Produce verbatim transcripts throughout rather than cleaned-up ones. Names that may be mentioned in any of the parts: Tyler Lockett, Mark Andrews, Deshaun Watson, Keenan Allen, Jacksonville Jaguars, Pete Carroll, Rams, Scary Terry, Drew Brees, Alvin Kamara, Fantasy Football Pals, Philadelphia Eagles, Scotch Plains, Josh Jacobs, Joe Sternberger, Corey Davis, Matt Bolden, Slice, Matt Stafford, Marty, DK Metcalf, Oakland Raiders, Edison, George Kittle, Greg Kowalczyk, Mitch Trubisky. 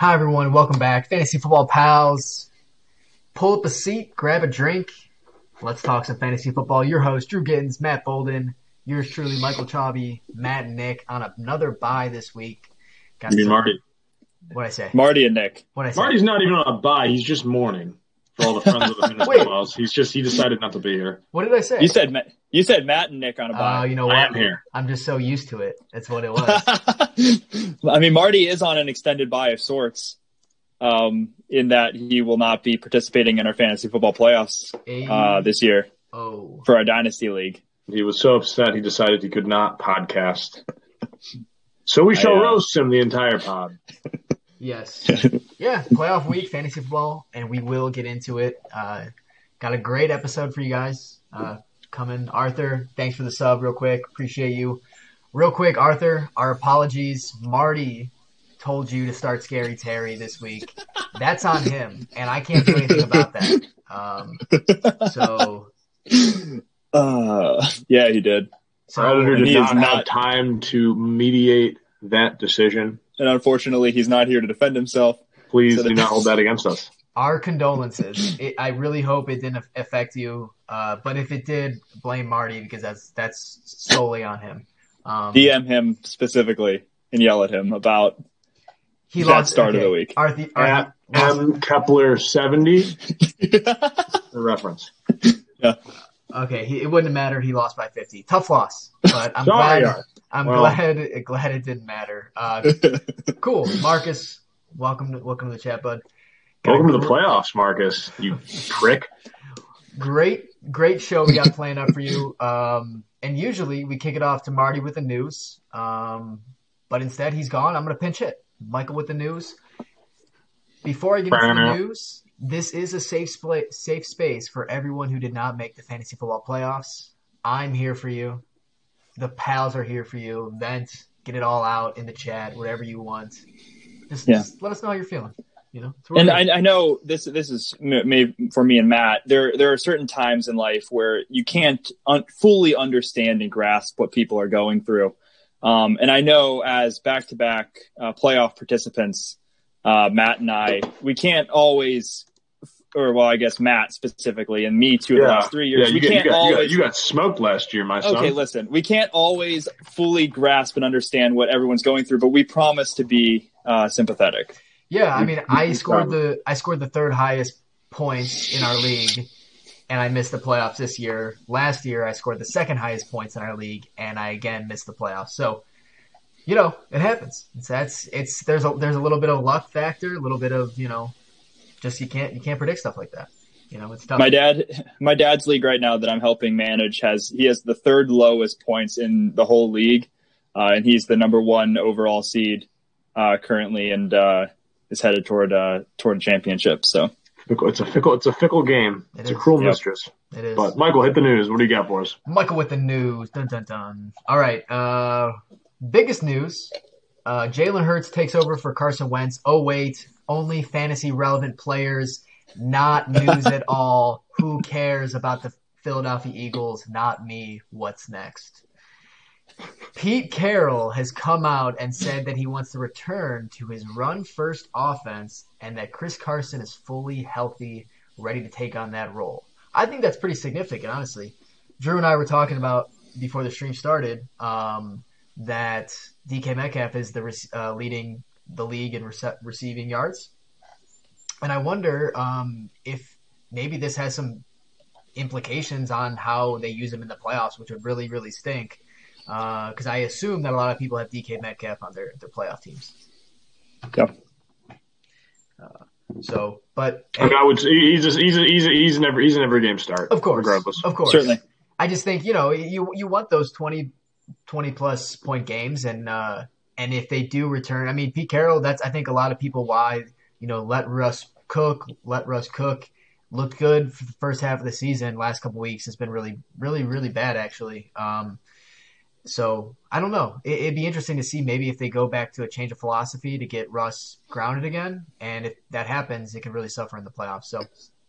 Hi, everyone. Welcome back. Fantasy Football Pals. Pull up a seat, grab a drink. Let's talk some fantasy football. Your host, Drew Gittins, Matt Bolden, yours truly, Michael Chaubey, Matt and Nick on another bye this week. Got you mean Marty. What'd I say? Marty and Nick. What'd I say? Marty's not even on a bye. He's just mourning for all the friends of the Minnesota Vikings. He's just, he decided not to be here. What did I say? You said you said Matt and Nick on a bye. Oh, uh, you know what? I am here. I'm just so used to it. That's what it was. I mean, Marty is on an extended bye of sorts, um, in that he will not be participating in our fantasy football playoffs uh, this year oh. for our Dynasty League. He was so upset he decided he could not podcast. So we shall I, uh, roast him the entire pod. Yes. Yeah, playoff week, fantasy football, and we will get into it. Uh, got a great episode for you guys uh, coming. Arthur, thanks for the sub real quick. Appreciate you. Real quick, Arthur, our apologies. Marty told you to start Scary Terry this week. That's on him, and I can't do anything about that. Um, so, uh, yeah, he did. So our editor did not have time to mediate that decision, and unfortunately, he's not here to defend himself. Please so do not hold that against us. Our condolences. It, I really hope it didn't affect you, uh, but if it did, blame Marty because that's that's solely on him. Um, D M him specifically and yell at him about he that lost, start okay. of the week. Arthur, Arthur, at M. Kepler seventy, the reference. Yeah. Okay, he, it wouldn't matter. He lost by fifty. Tough loss, but I'm Sorry. glad. I'm well. glad. Glad it didn't matter. Uh, cool, Marcus. Welcome to welcome to the chat, bud. Got welcome to the playoffs, Marcus. You prick. Great, great show we got planned up for you. Um, and usually we kick it off to Marty with the news, um, but instead he's gone. I'm going to pinch hit Michael with the news. Before I get into the news, this is a safe sp- safe space for everyone who did not make the fantasy football playoffs. I'm here for you. The pals are here for you. Vent, get it all out in the chat, whatever you want. Just, yeah. just let us know how you're feeling. You know, and I, I know this. This is maybe for me and Matt. There, there are certain times in life where you can't un- fully understand and grasp what people are going through. Um, and I know as back-to-back uh, playoff participants, uh, Matt and I, we can't always, or well, I guess Matt specifically, and me too. Yeah. The last three years, yeah, you we get, can't you got, always. You got, you got smoked last year, my son. Okay, listen, we can't always fully grasp and understand what everyone's going through, but we promise to be uh, sympathetic. Yeah, I mean, I scored the I scored the third highest points in our league, and I missed the playoffs this year. Last year, I scored the second highest points in our league, and I again missed the playoffs. So, you know, it happens. It's, that's it's there's a there's a little bit of luck factor, a little bit of you know, just you can't you can't predict stuff like that. You know, it's tough. My dad, my dad's league right now that I'm helping manage has he has the third lowest points in the whole league, uh, and he's the number one overall seed uh, currently, and. Uh, is headed toward uh, toward championship. So it's a fickle it's a fickle game. It it's is. a cruel yep. mistress. It is. But Michael, hit the news. What do you got for us? Michael with the news. Dun dun dun. All right. Uh, biggest news. Uh, Jalen Hurts takes over for Carson Wentz. Oh wait, only fantasy relevant players. Not news at all. Who cares about the Philadelphia Eagles? Not me. What's next? Pete Carroll has come out and said that he wants to return to his run-first offense and that Chris Carson is fully healthy, ready to take on that role. I think that's pretty significant, honestly. Drew and I were talking about, before the stream started, um, that D K Metcalf is the re- uh, leading the league in rece- receiving yards. And I wonder um, if maybe this has some implications on how they use him in the playoffs, which would really, really stink. Because uh, I assume that a lot of people have D K Metcalf on their, their playoff teams. Yeah. Uh, so, but anyway. I would say he's just, he's a, he's a, he's never he's never a game start. Of course, regardless. Of course, certainly. I just think you know you you want those twenty, twenty plus point games, and uh, and if they do return, I mean Pete Carroll. That's I think a lot of people why you know let Russ cook, let Russ cook. Looked good for the first half of the season. Last couple weeks has been really really really bad actually. Um, So I don't know. It, it'd be interesting to see maybe if they go back to a change of philosophy to get Russ grounded again. And if that happens, it can really suffer in the playoffs. So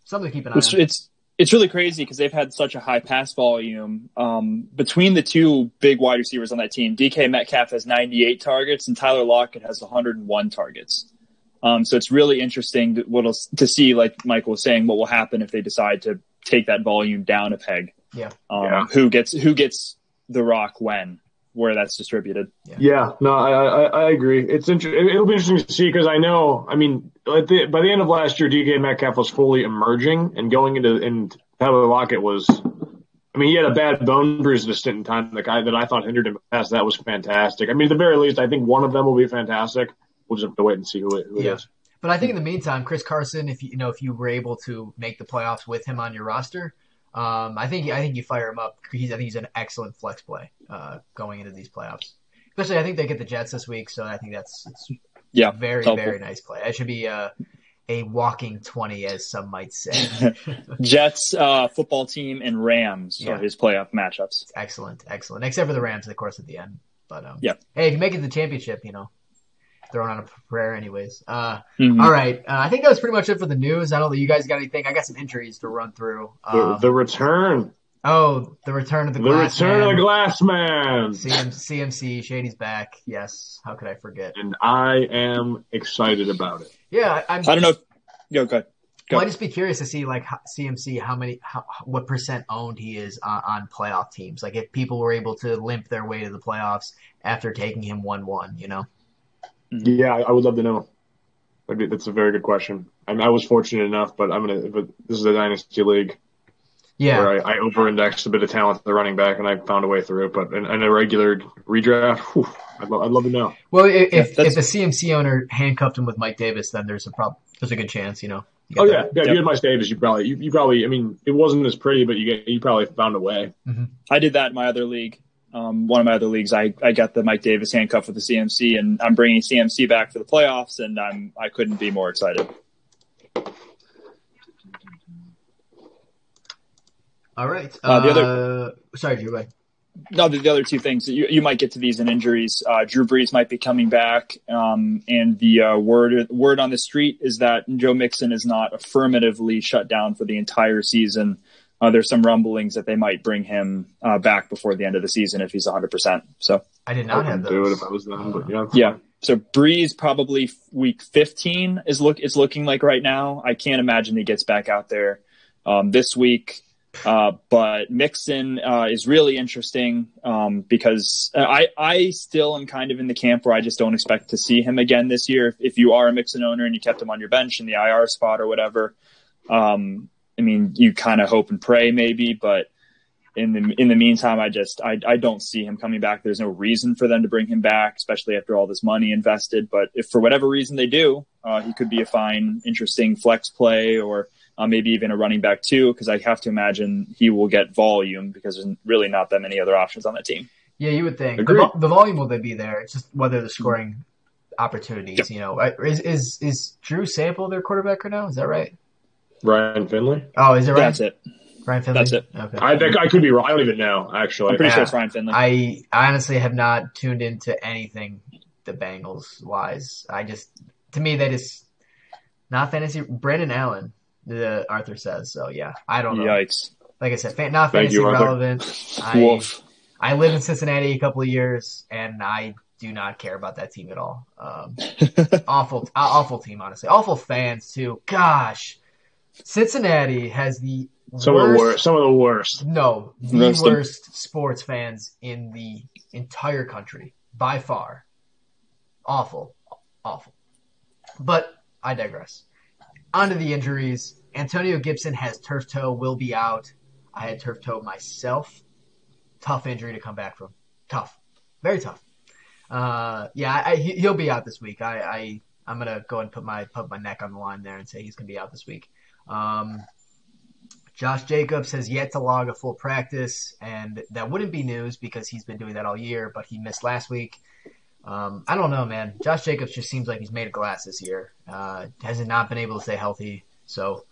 something to keep an eye it's, on. It's it's really crazy because they've had such a high pass volume um, between the two big wide receivers on that team. D K Metcalf has ninety-eight targets and Tyler Lockett has one hundred one targets. Um, so it's really interesting to, what'll, to see, like Michael was saying, what will happen if they decide to take that volume down a peg. Yeah. Um, yeah. Who gets who gets the rock when, where that's distributed. Yeah. yeah no, I, I I agree. It's inter- It'll be interesting to see because I know, I mean, at the, by the end of last year, D K Metcalf was fully emerging and going into and Tyler Lockett was. I mean, he had a bad bone bruise this in time. The guy that I thought hindered him past that was fantastic. I mean, at the very least, I think one of them will be fantastic. We'll just have to wait and see who it, who yeah. it is. But I think in the meantime, Chris Carson, if you, you know, if you were able to make the playoffs with him on your roster, um, I think I think you fire him up. He's I think he's an excellent flex play uh, going into these playoffs. Especially, I think they get the Jets this week, so I think that's it's yeah, very helpful. Very nice play. That should be uh, a walking twenty, as some might say. Jets uh, football team and Rams yeah. are his playoff matchups. Excellent, excellent. Except for the Rams, of course, at the end. But um, yeah. hey, if you make it to the championship, you know. Thrown on a prayer anyways. Uh, mm-hmm. All right. Uh, I think that was pretty much it for the news. I don't know if you guys got anything. I got some injuries to run through. Um, the, the return. Oh, the return of the, the glass The return man. of the glass man. C M C, C M C, Shady's back. Yes. How could I forget? And I am excited about it. Yeah. I'm, I don't know. Yo, go ahead. Go well, I'd just be curious to see, like, how, C M C, how many, how, what percent owned he is on, on playoff teams. Like, if people were able to limp their way to the playoffs after taking him one one, you know? Yeah, I would love to know. That's a very good question. I mean, I was fortunate enough, but I'm gonna. But this is a dynasty league. Yeah, where I, I over-indexed a bit of talent at the running back, and I found a way through it. But in, in a regular redraft, whew, I'd, lo- I'd love to know. Well, if yeah, if the C M C owner handcuffed him with Mike Davis, then there's a prob- There's a good chance, you know. You oh yeah, that. yeah. If you had Mike Davis, you probably, you, you probably. I mean, it wasn't as pretty, but you get, you probably found a way. Mm-hmm. I did that in my other league. Um, one of my other leagues, I, I got the Mike Davis handcuff with the C M C, and I'm bringing C M C back for the playoffs, and I'm I couldn't be more excited. All right. Uh, the other, uh, sorry, Drew. Right. No, the, the other two things you you might get to these in injuries. Uh, Drew Brees might be coming back, um, and the uh, word word on the street is that Joe Mixon is not affirmatively shut down for the entire season. Uh, there's some rumblings that they might bring him uh, back before the end of the season if he's one hundred percent. So I did not I have those. Do it if I was them, but yeah. yeah. So Breeze probably week fifteen is look. It's looking like right now. I can't imagine he gets back out there um, this week. Uh, but Mixon uh, is really interesting um, because I I still am kind of in the camp where I just don't expect to see him again this year. If, if you are a Mixon owner and you kept him on your bench in the I R spot or whatever. Um, I mean, you kind of hope and pray maybe, but in the in the meantime, I just I, I don't see him coming back. There's no reason for them to bring him back, especially after all this money invested. But if for whatever reason they do, uh, he could be a fine, interesting flex play or uh, maybe even a running back too, because I have to imagine he will get volume because there's really not that many other options on that team. Yeah, you would think. Agreed. The, vo- the volume will be there. It's just whether the scoring opportunities, yep. you know. Is, is, is Drew Sample their quarterback right now? Is that right? Ryan Finley? Oh, is it Ryan? That's it. Ryan Finley? That's it. Okay. I think I could be wrong. I don't even know, actually. I'm pretty yeah. sure it's Ryan Finley. I honestly have not tuned into anything the Bengals-wise. I just – to me, that is not fantasy – Brandon Allen, the Arthur says. So, yeah, I don't know. Yikes. Like I said, fan, not fantasy you, relevant. I, Wolf. I live in Cincinnati a couple of years, and I – do not care about that team at all. Um, awful, awful team, honestly. Awful fans too. Gosh, Cincinnati has the some worst, of the worst. Some of the worst. No, the Rest worst them. sports fans in the entire country by far. Awful, awful. But I digress. On to the injuries. Antonio Gibson has turf toe. Will be out. I had turf toe myself. Tough injury to come back from. Tough, very tough. Uh, yeah, I, he, he'll be out this week. I, I, I'm gonna go and put my put my neck on the line there and say he's gonna be out this week. Um, Josh Jacobs has yet to log a full practice, and that wouldn't be news because he's been doing that all year. But he missed last week. Um, I don't know, man. Josh Jacobs just seems like he's made of glass this year. Uh, hasn't not been able to stay healthy, so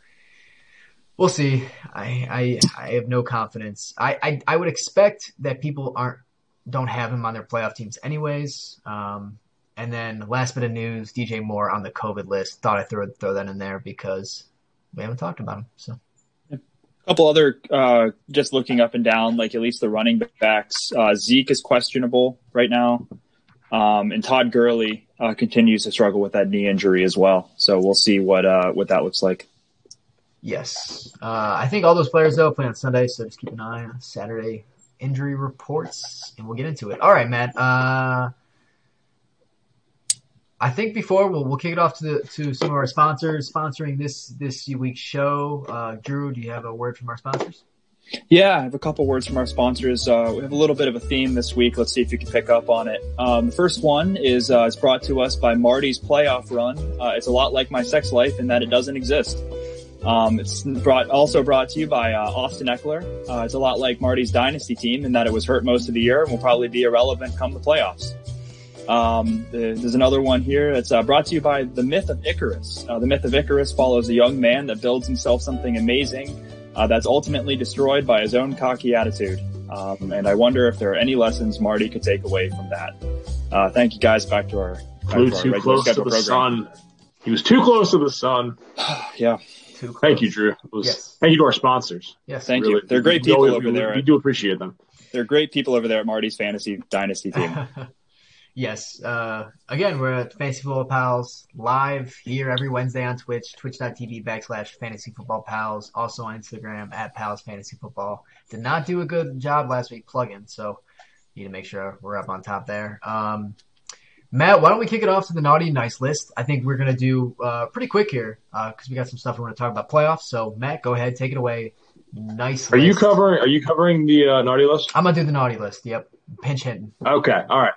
we'll see. I, I, I have no confidence. I, I, I would expect that people aren't. Don't have him on their playoff teams anyways. Um, and then last bit of news, D J Moore on the COVID list. Thought I'd throw, throw that in there because we haven't talked about him. So, a couple other uh, just looking up and down, like at least the running backs. Uh, Zeke is questionable right now. Um, and Todd Gurley uh, continues to struggle with that knee injury as well. So we'll see what uh, what that looks like. Yes. Uh, I think all those players, though, play on Sunday, so just keep an eye on Saturday injury reports, and we'll get into it. All right, Matt. Uh, I think before we'll we'll kick it off to the, to some of our sponsors sponsoring this this week's show. Uh, Drew, do you have a word from our sponsors? Yeah, I have a couple words from our sponsors. Uh, we have a little bit of a theme this week. Let's see if you can pick up on it. Um, the first one is uh, it's brought to us by Marty's Playoff Run. Uh, it's a lot like my sex life in that it doesn't exist. Um, it's brought also brought to you by uh, Austin Eckler. Uh, it's a lot like Marty's Dynasty team in that it was hurt most of the year and will probably be irrelevant come the playoffs. Um, there's another one here that's uh, brought to you by the Myth of Icarus. Uh, the Myth of Icarus follows a young man that builds himself something amazing uh, that's ultimately destroyed by his own cocky attitude. Um, and I wonder if there are any lessons Marty could take away from that. Uh, thank you guys. Back to our, back to our regular close schedule to the program. Sun. He was too close to the sun. Yeah. Thank you, Drew. Was, yes. Thank you to our sponsors. Yes. Thank really, you. They're great people over there. We do appreciate them. They're great people over there at Marty's Fantasy Dynasty team. Yes. Uh, again, we're at Fantasy Football Pals live here every Wednesday on Twitch, twitch.tv backslash Fantasy Football Pals. Also on Instagram at Pals Fantasy Football. Did not do a good job last week plugging, so need to make sure we're up on top there. Um, Matt, why don't we kick it off to the naughty and nice list? I think we're going to do uh, pretty quick here because uh, we got some stuff we want to talk about playoffs. So Matt, go ahead, take it away. Nice. Are list. you covering? Are you covering the uh, naughty list? I'm gonna do the naughty list. Yep, pinch hitting. Okay, all right.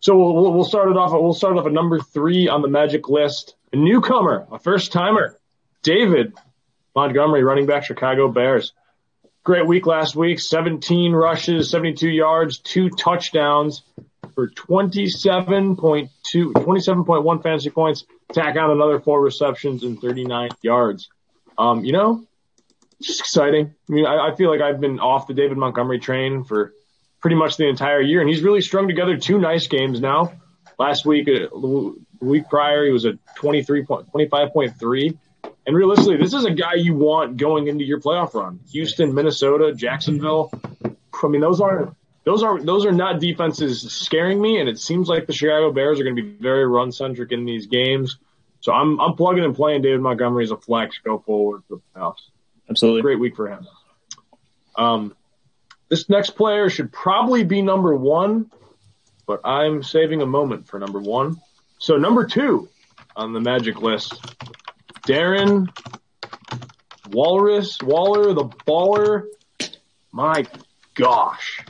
So we'll we'll start it off. We'll start off at number three on the Magic list. A newcomer, a first timer, David Montgomery, running back, Chicago Bears. Great week last week. seventeen rushes, seventy-two yards, two touchdowns for twenty-seven point two, twenty-seven point one fantasy points. Tack on another four receptions and thirty-nine yards. Um, you know, just exciting. I mean, I, I feel like I've been off the David Montgomery train for pretty much the entire year, and he's really strung together two nice games now. Last week, uh, the week prior, he was a twenty-three point, twenty-five point three. And realistically, this is a guy you want going into your playoff run. Houston, Minnesota, Jacksonville. I mean, those aren't those are those are not defenses scaring me, and it seems like the Chicago Bears are going to be very run centric in these games. So I'm I'm plugging and playing David Montgomery as a flex go forward for the playoffs. Absolutely, great week for him. Um. This next player should probably be number one, but I'm saving a moment for number one. So number two on the Magic list, Darren Walrus, Waller, the baller. My gosh.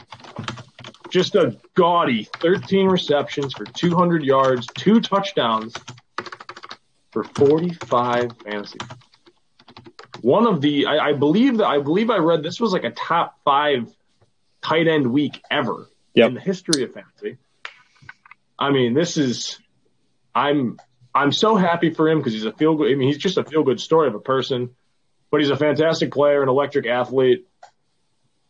Just a gaudy thirteen receptions for two hundred yards, two touchdowns for forty-five fantasy. One of the I, I believe that I believe I read this was like a top five tight end week ever yep. in the history of fantasy. I mean, this is I'm I'm so happy for him because he's a feel good. I mean, he's just a feel good story of a person, but he's a fantastic player, an electric athlete.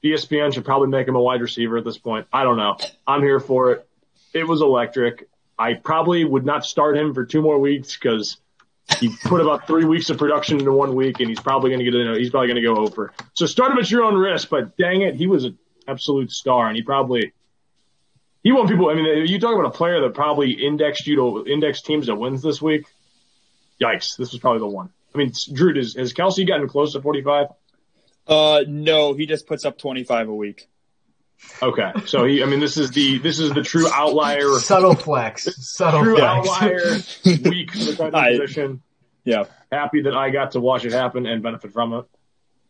E S P N should probably make him a wide receiver at this point. I don't know. I'm here for it. It was electric. I probably would not start him for two more weeks because he put about three weeks of production into one week, and he's probably going to get in. He's probably going to go over. So start him at your own risk. But dang it, he was an absolute star, and he probably he won people. I mean, you talk about a player that probably indexed you to index teams that wins this week. Yikes! This was probably the one. I mean, Drew, does, has Kelce gotten close to forty-five? Uh, no, he just puts up twenty-five a week. Okay, so he, I mean, this is the this is the true outlier, subtle flex, subtle true flex. outlier weak position. Yeah, happy that I got to watch it happen and benefit from it.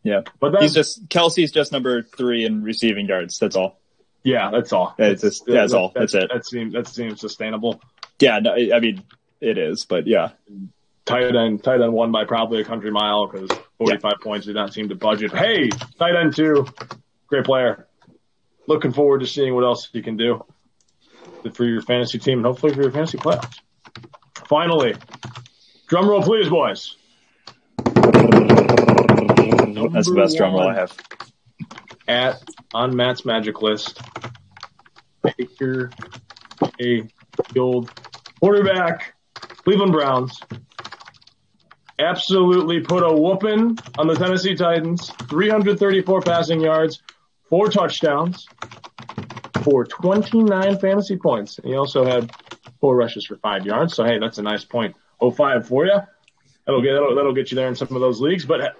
Yeah, but that's, he's just Kelce's just number three in receiving yards. That's all. Yeah, that's all. That's, that's, that's, that's all. That's, that's it. That seems that seems sustainable. Yeah, no, I mean it is, but yeah, tight end tight end one by probably a country mile because forty-five yeah. points did not seem to budget. Hey, tight end two, great player. Looking forward to seeing what else you can do for your fantasy team and hopefully for your fantasy playoffs. Finally, drum roll, please, boys. Number That's the best drum roll I have. At on Matt's Magic list, Baker, a gold quarterback, Cleveland Browns. Absolutely put a whooping on the Tennessee Titans. three hundred thirty-four passing yards. Four touchdowns for twenty-nine fantasy points. And he also had four rushes for five yards. So, hey, that's a nice point. oh five for you. That'll get, that'll, that'll get you there in some of those leagues. But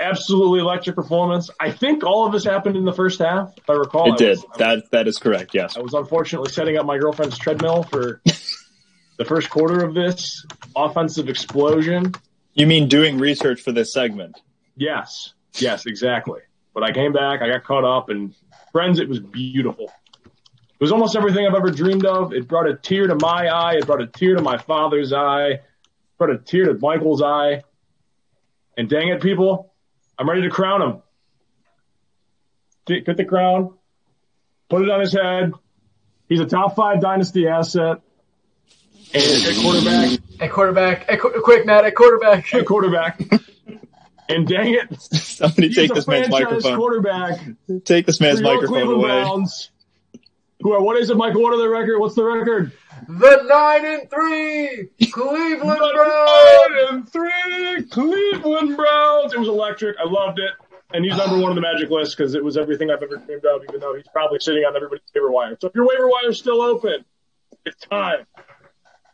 absolutely electric performance. I think all of this happened in the first half, if I recall. It I did. Was, that was, That is correct, yes. I was unfortunately setting up my girlfriend's treadmill for the first quarter of this offensive explosion. You mean doing research for this segment? Yes. Yes, exactly. But I came back. I got caught up. And, friends, it was beautiful. It was almost everything I've ever dreamed of. It brought a tear to my eye. It brought a tear to my father's eye. It brought a tear to Michael's eye. And dang it, people, I'm ready to crown him. Get the crown. Put it on his head. He's a top five dynasty asset. And a quarterback. A quarterback. A qu- quick, Matt, a quarterback. A quarterback. And dang it. Somebody take this man's microphone. Quarterback. Take this man's microphone away. Browns. Who are, what is it, Mike? What are the record? What's the record? The nine and three Cleveland Browns. Nine and three Cleveland Browns. It was electric. I loved it. And he's number one on the magic list because it was everything I've ever dreamed of, even though he's probably sitting on everybody's waiver wire. So if your waiver wire is still open, it's time.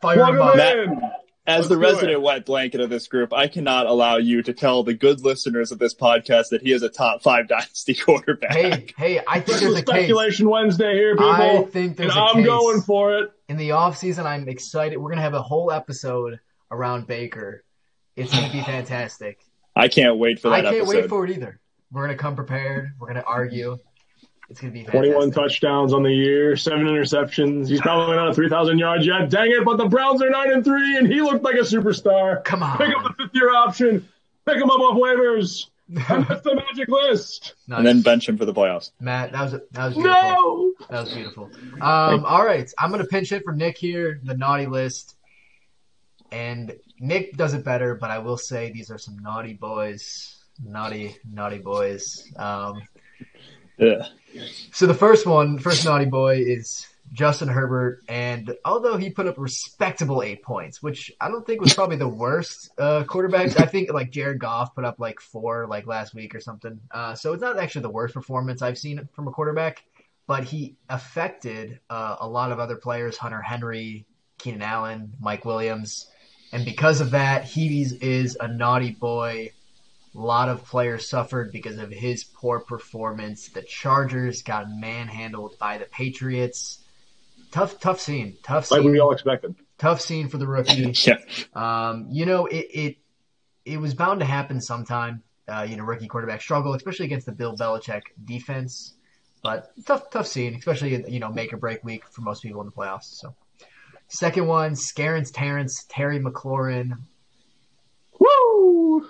Plug him in. As Let's the resident wet blanket of this group, I cannot allow you to tell the good listeners of this podcast that he is a top five dynasty quarterback. Hey, hey, I think this there's a speculation case. Wednesday here, people. I think there's and a I'm case. Going for it. In the offseason, I'm excited. We're going to have a whole episode around Baker. It's going to be fantastic. I can't wait for that episode. I can't episode. wait for it either. We're going to come prepared. We're going to argue. It's going to be fantastic. twenty-one touchdowns on the year, seven interceptions. He's probably not at three thousand yards yet. Dang it, but the Browns are nine and three, and he looked like a superstar. Come on. Pick up the fifth-year option. Pick him up off waivers. And that's the magic list. Nice. And then bench him for the playoffs. Matt, that was that was beautiful. No! That was beautiful. Um, all right, I'm going to pinch hit for Nick here, the naughty list. And Nick does it better, but I will say these are some naughty boys. Naughty, naughty boys. Um Yeah. So the first one, first naughty boy is Justin Herbert, and although he put up a respectable eight points, which I don't think was probably the worst uh, quarterbacks, I think like Jared Goff put up like four like last week or something. Uh, so it's not actually the worst performance I've seen from a quarterback, but he affected uh, a lot of other players, Hunter Henry, Keenan Allen, Mike Williams, and because of that, he is a naughty boy. A lot of players suffered because of his poor performance. The Chargers got manhandled by the Patriots. Tough, tough scene. Tough scene. Like we all expected. Tough scene for the rookie. Yeah. Um, you know, it, it it was bound to happen sometime. Uh, you know, rookie quarterback struggle, especially against the Bill Belichick defense. But tough, tough scene, especially, you know, make or break week for most people in the playoffs. So, second one, Scarron's Terrence, Terry McLaurin. Woo!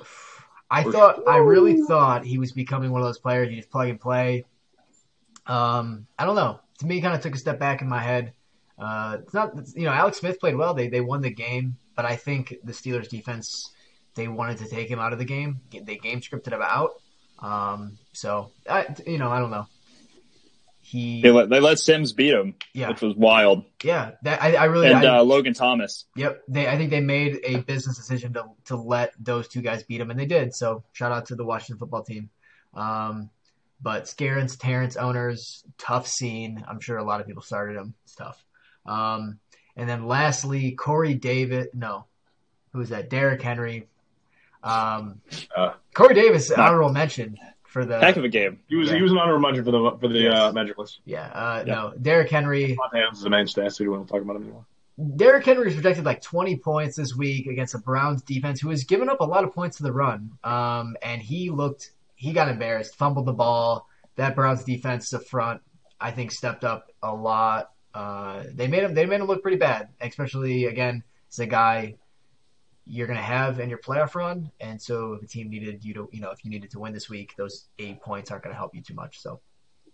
I thought I really thought he was becoming one of those players you just plug and play. Um, I don't know. To me, it kind of took a step back in my head. Uh, it's not, it's, you know, Alex Smith played well. They they won the game, but I think the Steelers defense, they wanted to take him out of the game. They game scripted him out. Um, so I, you know, I don't know. He they let, they let Sims beat him, yeah. which was wild. Yeah, that, I, I really and I, uh, Logan Thomas. Yep, they I think they made a business decision to to let those two guys beat him, and they did. So shout out to the Washington football team. Um, but Scarron's Terrence owners, tough scene. I'm sure a lot of people started him. It's tough. Um, and then lastly, Corey Davis. No, who was that? Derek Henry. Um, uh, Corey Davis, not- honorable mention. For the heck of a game, he was yeah. he was an honorable mention for the for the yes. uh, Magic list. Yeah, uh, yeah, no, Derrick Henry. Montana's the main stat, so we don't want to talk about him anymore. Derrick Henry's projected like twenty points this week against the Browns defense, who has given up a lot of points to the run. Um, and he looked, he got embarrassed, fumbled the ball. That Browns defense up front, I think, stepped up a lot. Uh, they made him, they made him look pretty bad, especially again as a guy you're going to have in your playoff run. And so if the team needed you to, you know, if you needed to win this week, those eight points aren't going to help you too much. So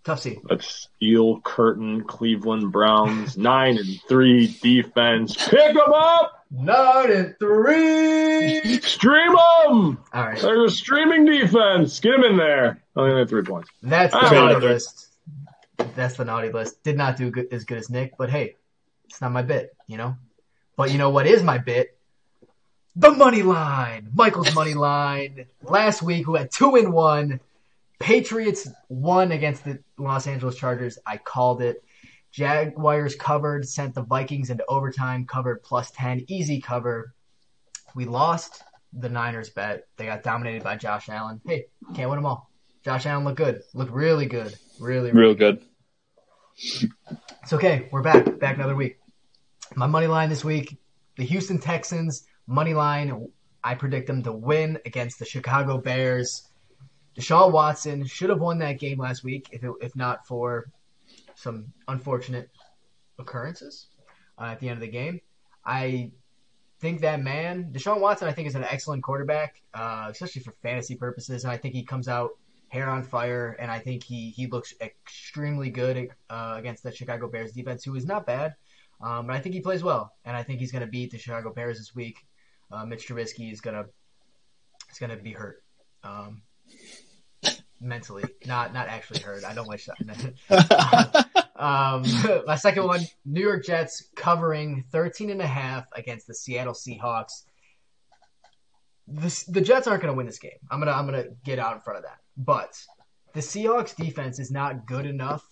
tough scene. Let's steel curtain, Cleveland Browns, nine and three defense. Pick them up. Nine and three. Stream them. All right. There's a streaming defense. Get them in there. Only oh, three points. That's the All naughty right. list. That's the naughty list. Did not do good, as good as Nick, but hey, it's not my bit, you know, but you know what is my bit? The money line, Michael's money line. Last week, we had two and one. Patriots won against the Los Angeles Chargers. I called it. Jaguars covered, sent the Vikings into overtime, covered plus ten, easy cover. We lost the Niners bet. They got dominated by Josh Allen. Hey, can't win them all. Josh Allen looked good, looked really good, really, really Real good. good. It's okay. We're back, back another week. My money line this week, the Houston Texans money line. I predict them to win against the Chicago Bears. Deshaun Watson should have won that game last week, if it, if not for some unfortunate occurrences uh, at the end of the game. I think that man, Deshaun Watson, I think is an excellent quarterback, uh, especially for fantasy purposes. And I think he comes out hair on fire, and I think he, he looks extremely good uh, against the Chicago Bears defense, who is not bad. Um, but I think he plays well, and I think he's going to beat the Chicago Bears this week. Uh, Mitch Trubisky is going to is going to be hurt. Um Mentally, not not actually hurt. I don't wish that. um, my second one, New York Jets covering thirteen and a half against the Seattle Seahawks. The, the Jets aren't going to win this game. I'm gonna I'm gonna get out in front of that. But the Seahawks defense is not good enough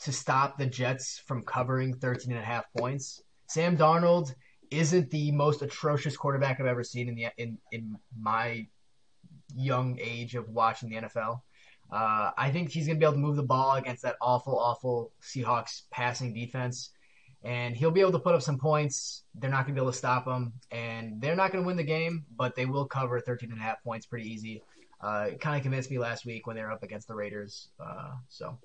to stop the Jets from covering thirteen and a half points. Sam Darnold isn't the most atrocious quarterback I've ever seen in the in in my young age of watching the N F L. Uh, I think he's going to be able to move the ball against that awful, awful Seahawks passing defense, and he'll be able to put up some points. They're not going to be able to stop him, and they're not going to win the game, but they will cover thirteen and a half points pretty easy. Uh, it kind of convinced me last week when they were up against the Raiders. Uh, so,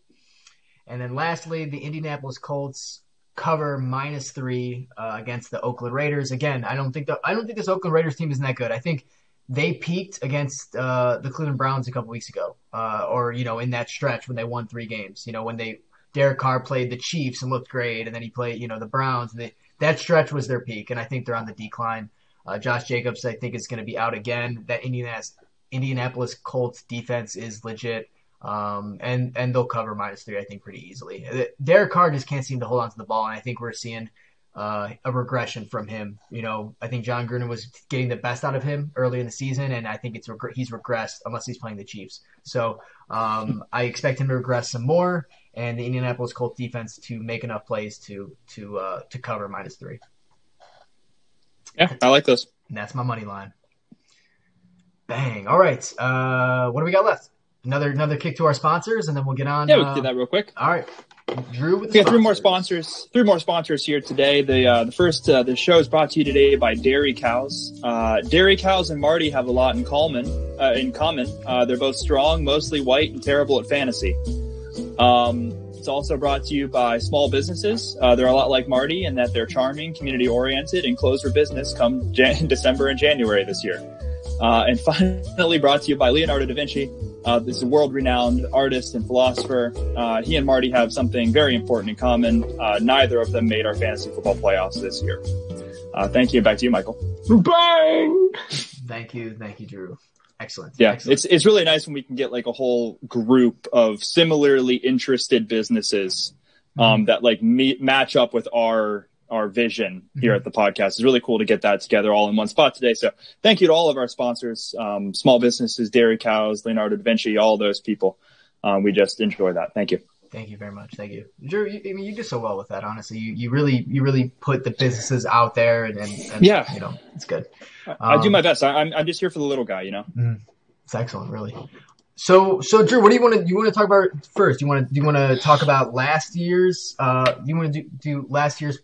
and then lastly, the Indianapolis Colts cover minus three uh, against the Oakland Raiders. Again, I don't think the I don't think this Oakland Raiders team isn't that good. I think they peaked against uh, the Cleveland Browns a couple weeks ago, uh, or, you know, in that stretch when they won three games. You know, when they Derek Carr played the Chiefs and looked great, and then he played, you know, the Browns. And they, that stretch was their peak, and I think they're on the decline. Uh, Josh Jacobs, I think, is going to be out again. That Indianapolis, Indianapolis Colts defense is legit, um, and, and they'll cover minus three, I think, pretty easily. Derek Carr just can't seem to hold on to the ball, and I think we're seeing – Uh, a regression from him. You know, I think John Gruden was getting the best out of him early in the season, and I think it's reg- he's regressed unless he's playing the Chiefs. So um, I expect him to regress some more, and the Indianapolis Colts defense to make enough plays to to uh, to cover minus three. Yeah, I like those. And that's my money line. Bang! All right, uh, what do we got left? Another another kick to our sponsors, and then we'll get on. Yeah, we can uh, do that real quick. All right. Drew with the yeah, three more sponsors. Three more sponsors here today. The uh, the first uh, the show is brought to you today by Dairy Cows. Uh, Dairy Cows and Marty have a lot in common. Uh, in common, uh, they're both strong, mostly white, and terrible at fantasy. Um, it's also brought to you by small businesses. Uh, they're a lot like Marty in that they're charming, community oriented, and closed for business come Jan- December and January this year. Uh, and finally, brought to you by Leonardo da Vinci. Uh, this is a world-renowned artist and philosopher. Uh, he and Marty have something very important in common. Uh, neither of them made our fantasy football playoffs this year. Uh, thank you. Back to you, Michael. Bang! Thank you. Thank you, Drew. Excellent. Yeah, Excellent. it's it's really nice when we can get like a whole group of similarly interested businesses um, mm-hmm. that like me- match up with our our vision here mm-hmm. at the podcast. It's really cool to get that together all in one spot today. So thank you to all of our sponsors, um, small businesses, Dairy Cows, Leonardo da Vinci, all those people. Um, we just enjoy that. Thank you. Thank you very much. Thank you. Drew, you, I mean, you did so well with that, honestly. You you really you really put the businesses out there, and, and, and yeah. you know, it's good. Um, I do my best. I, I'm I'm just here for the little guy, you know? Mm, it's excellent, really. So, so Drew, what do you want to you want to talk about first? You want to do you want to talk about last year's? Uh, you want to do, do last year's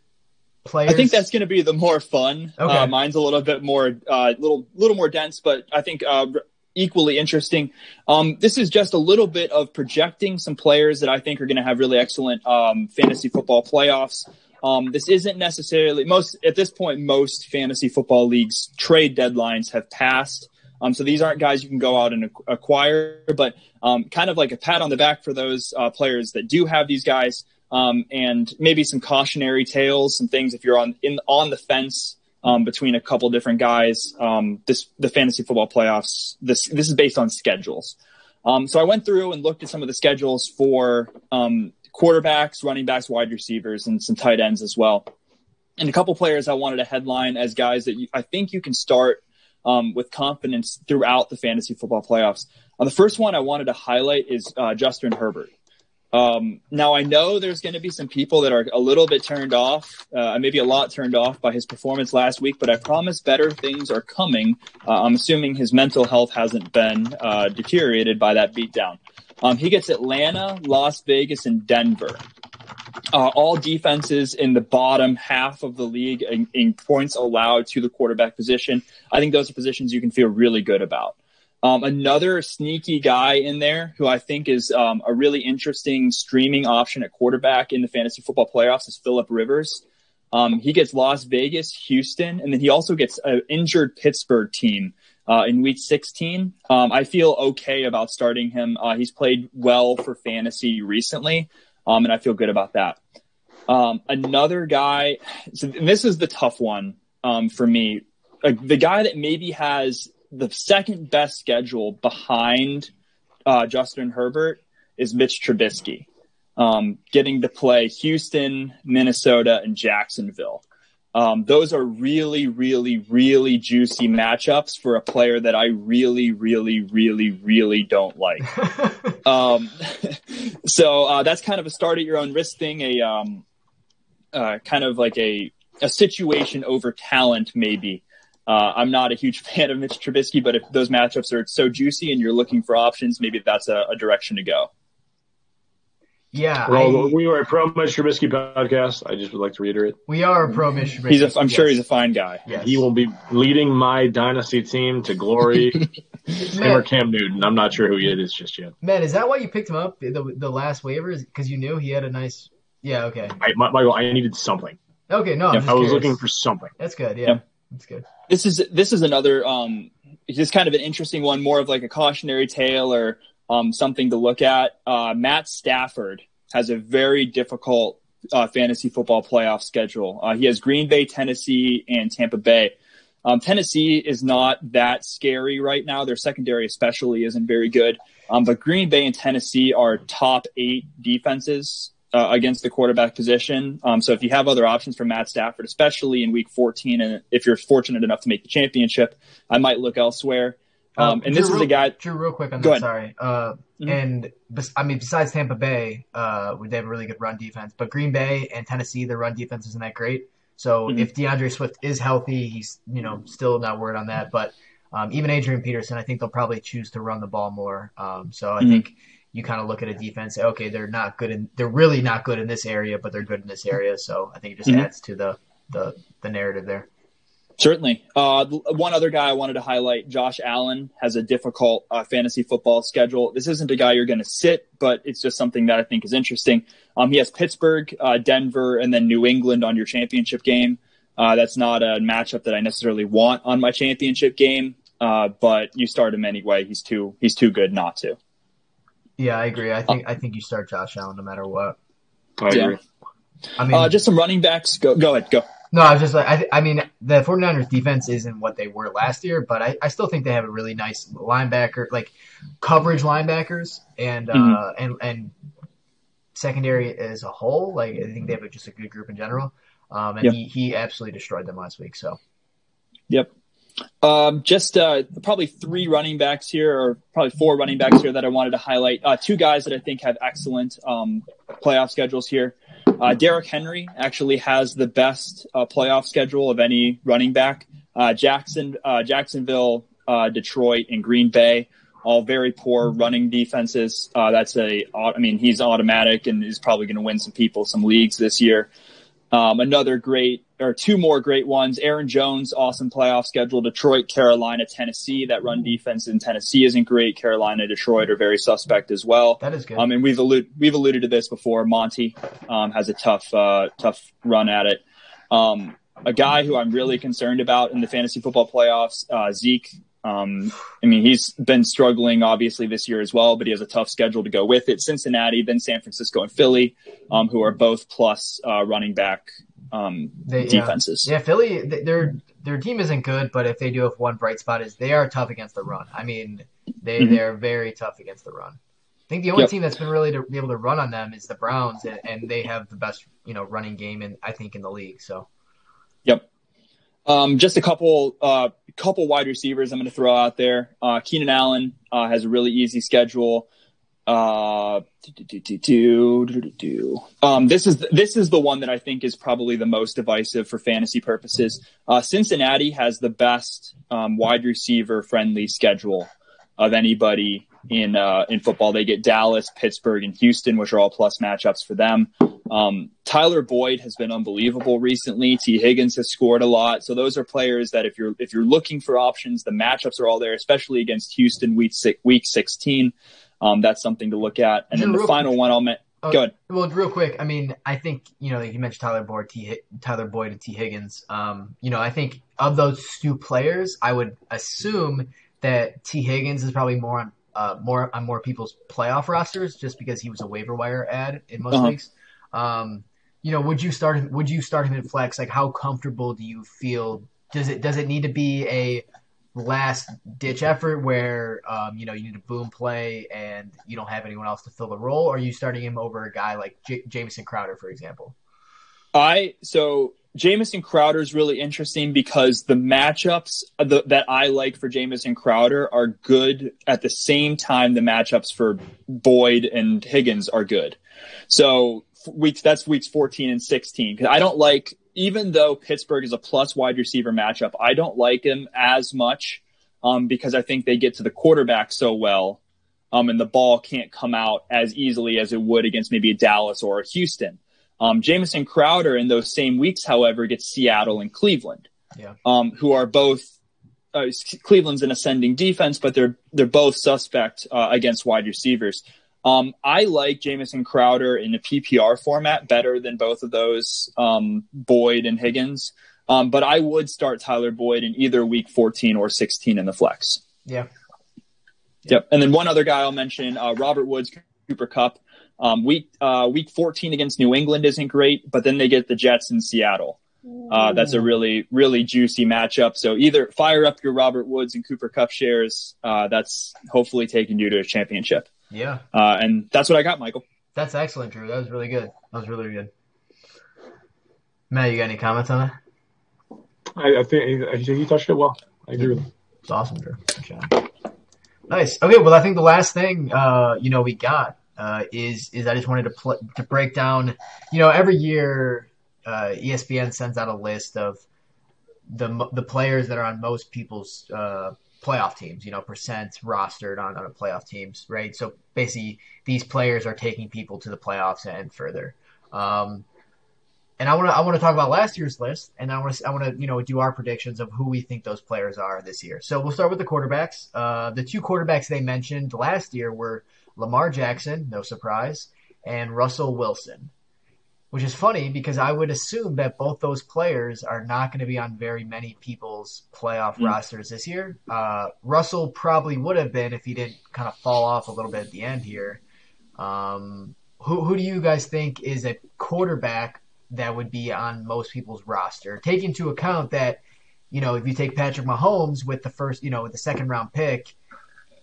players? I think that's going to be the more fun. Okay. Uh, mine's a little bit more, uh, little, little more dense, but I think uh, equally interesting. Um, this is just a little bit of projecting some players that I think are going to have really excellent um, fantasy football playoffs. Um, this isn't necessarily most at this point. Most fantasy football leagues' trade deadlines have passed. Um, so these aren't guys you can go out and acquire, but um, kind of like a pat on the back for those uh, players that do have these guys. Um, and maybe some cautionary tales, some things if you're on in on the fence um, between a couple different guys. Um, this the fantasy football playoffs. This this is based on schedules. Um, so I went through and looked at some of the schedules for um, quarterbacks, running backs, wide receivers, and some tight ends as well. And a couple players I wanted to headline as guys that you, I think you can start um, with confidence throughout the fantasy football playoffs. Uh, the first one I wanted to highlight is uh, Justin Herbert. Um, now, I know there's going to be some people that are a little bit turned off, uh, maybe a lot turned off by his performance last week, but I promise better things are coming. Uh, I'm assuming his mental health hasn't been uh, deteriorated by that beatdown. Um, he gets Atlanta, Las Vegas, and Denver. Uh, all defenses in the bottom half of the league in, in points allowed to the quarterback position. I think those are positions you can feel really good about. Um, another sneaky guy in there who I think is um, a really interesting streaming option at quarterback in the fantasy football playoffs is Phillip Rivers. Um, he gets Las Vegas, Houston, and then he also gets an injured Pittsburgh team uh, in week sixteen. Um, I feel okay about starting him. Uh, he's played well for fantasy recently, um, and I feel good about that. Um, another guy, so this is the tough one um, for me. Uh, the guy that maybe has the second best schedule behind uh, Justin Herbert is Mitch Trubisky, um, getting to play Houston, Minnesota, and Jacksonville. Um, those are really, really, really juicy matchups for a player that I really, really, really, really don't like. um, so uh, that's kind of a start at your own risk thing, a um, uh, kind of like a, a situation over talent maybe. Uh, I'm not a huge fan of Mitch Trubisky, but if those matchups are so juicy and you're looking for options, maybe that's a, a direction to go. Yeah. Well, I, we are a pro-Mitch Trubisky podcast. I just would like to reiterate. We are a pro-Mitch Trubisky. He's a, I'm yes. sure he's a fine guy. Yes. He will be leading my dynasty team to glory. Him or Cam Newton. I'm not sure who he is just yet. Man, is that why you picked him up the, the last waivers? Because you knew he had a nice – yeah, okay. I, Michael, I needed something. Okay, no, I'm yeah, just I was curious. looking for something. That's good, yeah. yeah. That's good. This is this is another um, just kind of an interesting one, more of like a cautionary tale or um, something to look at. Uh, Matt Stafford has a very difficult uh, fantasy football playoff schedule. Uh, he has Green Bay, Tennessee, and Tampa Bay. Um, Tennessee is not that scary right now. Their secondary especially isn't very good. Um, but Green Bay and Tennessee are top eight defenses Uh, against the quarterback position. Um, so if you have other options for Matt Stafford, especially in week fourteen, and if you're fortunate enough to make the championship, I might look elsewhere. Um, and Drew, this is real, a guy... Drew, real quick on that, sorry. Uh, mm-hmm. And, I mean, besides Tampa Bay, uh, they have a really good run defense, but Green Bay and Tennessee, their run defense isn't that great. So mm-hmm. if DeAndre Swift is healthy, he's, you know, still not word on that. But um, even Adrian Peterson, I think they'll probably choose to run the ball more. Um, so I mm-hmm. think... you kind of look at a defense, okay, they're not good in, they're really not good in this area, but they're good in this area. So I think it just mm-hmm. adds to the, the, the narrative there. Certainly. Uh, one other guy I wanted to highlight, Josh Allen, has a difficult uh, fantasy football schedule. This isn't a guy you're going to sit, but it's just something that I think is interesting. Um, he has Pittsburgh, uh, Denver, and then New England on your championship game. Uh, that's not a matchup that I necessarily want on my championship game, uh, but you start him anyway. He's too, he's too good not to. Yeah, I agree. I think I think you start Josh Allen no matter what. I agree. Yeah. I mean, uh, just some running backs. Go, go ahead, go. No, I was just like, I, I mean, the 49ers defense isn't what they were last year, but I, I still think they have a really nice linebacker, like coverage linebackers, and mm-hmm. uh, and and secondary as a whole. Like I think they have just a good group in general. Um, and yep. he, he absolutely destroyed them last week. So. Yep. Um, just uh, probably three running backs here, or probably four running backs here that I wanted to highlight. Uh, two guys that I think have excellent um, playoff schedules here. Uh, Derrick Henry actually has the best uh, playoff schedule of any running back. Uh, Jackson, uh, Jacksonville, uh, Detroit, and Green Bay, all very poor running defenses. Uh, that's a, I mean, he's automatic and is probably going to win some people some leagues this year. Um, another great, or two more great ones. Aaron Jones, awesome playoff schedule. Detroit, Carolina, Tennessee. That run defense in Tennessee isn't great. Carolina, Detroit are very suspect as well. That is good. Um, and we've alluded we've alluded to this before. Monty um, has a tough uh, tough run at it. Um, a guy who I'm really concerned about in the fantasy football playoffs, uh, Zeke. Um, I mean, he's been struggling, obviously, this year as well, but he has a tough schedule to go with it. Cincinnati, then San Francisco and Philly, um, who are both plus uh, running back um, they, defenses. Yeah. yeah, Philly, their their team isn't good, but if they do have one bright spot is they are tough against the run. I mean, they, mm-hmm. they're very tough against the run. I think the only yep. team that's been really to be able to run on them is the Browns, and, and they have the best you know running game, in, I think, in the league. So, Yep. Um, just a couple uh, couple wide receivers I'm going to throw out there. Uh, Keenan Allen uh, has a really easy schedule. Uh, do, do, do, do, do, do. Um, this is this is the one that I think is probably the most divisive for fantasy purposes. Uh, Cincinnati has the best um, wide receiver friendly schedule of anybody in uh, in football. They get Dallas, Pittsburgh, and Houston, which are all plus matchups for them. Um, Tyler Boyd has been unbelievable recently. T. Higgins has scored a lot. So those are players that if you're if you're looking for options, the matchups are all there, especially against Houston week six, week sixteen. Um, that's something to look at. And Drew, then the final quick, one I'll mention. Oh, go ahead. Well, real quick. I mean, I think, you know, like you mentioned Tyler Boyd, T- Tyler Boyd and T. Higgins. Um, you know, I think of those two players, I would assume that T. Higgins is probably more on uh, more on more people's playoff rosters just because he was a waiver wire ad in most uh-huh. leagues. Um, you know, would you start him, would you start him in flex? Like, how comfortable do you feel? Does it, does it need to be a last ditch effort where, um, you know, you need a boom play and you don't have anyone else to fill the role? Or are you starting him over a guy like J- Jamison Crowder, for example? I, so Jamison Crowder is really interesting because the matchups the, that I like for Jamison Crowder are good at the same time the matchups for Boyd and Higgins are good. So weeks, that's weeks fourteen and sixteen. Cause I don't like, even though Pittsburgh is a plus wide receiver matchup, I don't like him as much um, because I think they get to the quarterback so well um, and the ball can't come out as easily as it would against maybe a Dallas or a Houston. Um, Jamison Crowder in those same weeks, however, gets Seattle and Cleveland, yeah. um, who are both uh, – Cleveland's an ascending defense, but they're they're both suspect uh, against wide receivers. Um, I like Jamison Crowder in a P P R format better than both of those, um, Boyd and Higgins. Um, but I would start Tyler Boyd in either week fourteen or sixteen in the flex. Yeah. Yep. And then one other guy I'll mention, uh, Robert Woods, Cooper Kupp. Um, week uh, week fourteen against New England isn't great, but then they get the Jets in Seattle. Uh, that's a really, really juicy matchup. So either fire up your Robert Woods and Cooper Kupp shares. Uh, that's hopefully taking you to a championship. Yeah. Uh, and that's what I got, Michael. That's excellent, Drew. That was really good. That was really good. Matt, you got any comments on that? I, I think you touched it well. I agree. It's awesome, Drew. Nice. Okay, well, I think the last thing, uh, you know, we got uh, is is I just wanted to pl- to break down, you know, every year uh, E S P N sends out a list of the the players that are on most people's uh playoff teams, you know, percent rostered on, on playoff teams, right? So basically these players are taking people to the playoffs and further. Um, and I want to, I want to talk about last year's list and I want to, I want to, you know, do our predictions of who we think those players are this year. So we'll start with the quarterbacks. Uh, the two quarterbacks they mentioned last year were Lamar Jackson, no surprise, and Russell Wilson, which is funny because I would assume that both those players are not going to be on very many people's playoff mm. rosters this year. Uh, Russell probably would have been if he didn't kind of fall off a little bit at the end here. Um, who, who do you guys think is a quarterback that would be on most people's roster? Take into account that, you know, if you take Patrick Mahomes with the first, you know, with the second round pick,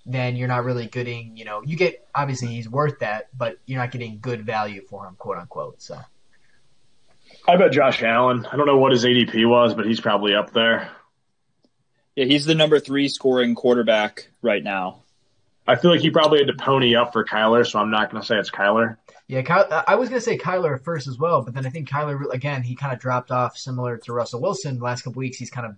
then you're not really getting, you know, you get, obviously he's worth that, but you're not getting good value for him, quote unquote. So. I bet Josh Allen. I don't know what his A D P was, but he's probably up there. Yeah, he's the number three scoring quarterback right now. I feel like he probably had to pony up for Kyler, so I'm not going to say it's Kyler. Yeah, Ky- I was going to say Kyler at first as well, but then I think Kyler, again, he kind of dropped off similar to Russell Wilson. The last couple weeks, he's kind of,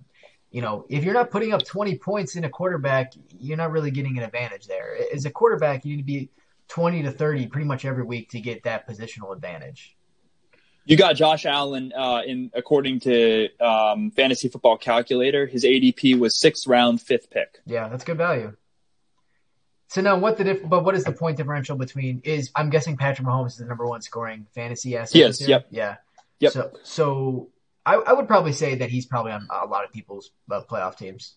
you know, if you're not putting up twenty points in a quarterback, you're not really getting an advantage there. As a quarterback, you need to be twenty to thirty pretty much every week to get that positional advantage. You got Josh Allen uh, in according to um, Fantasy Football Calculator. His A D P was sixth round, fifth pick. Yeah, that's good value. So now, what the diff- but what is the point differential between? Is I'm guessing Patrick Mahomes is the number one scoring fantasy asset. Yes. Yep. Yeah. Yep. So, so I, I would probably say that he's probably on a lot of people's uh, playoff teams.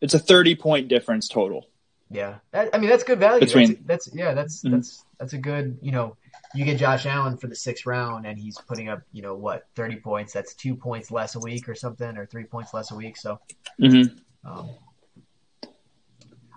It's a thirty point difference total. Yeah, that, I mean that's good value. Between that's, that's yeah, that's mm-hmm. that's that's a good you know. You get Josh Allen for the sixth round, and he's putting up, you know, what, thirty points. That's two points less a week or something, or three points less a week. So, mm-hmm. um,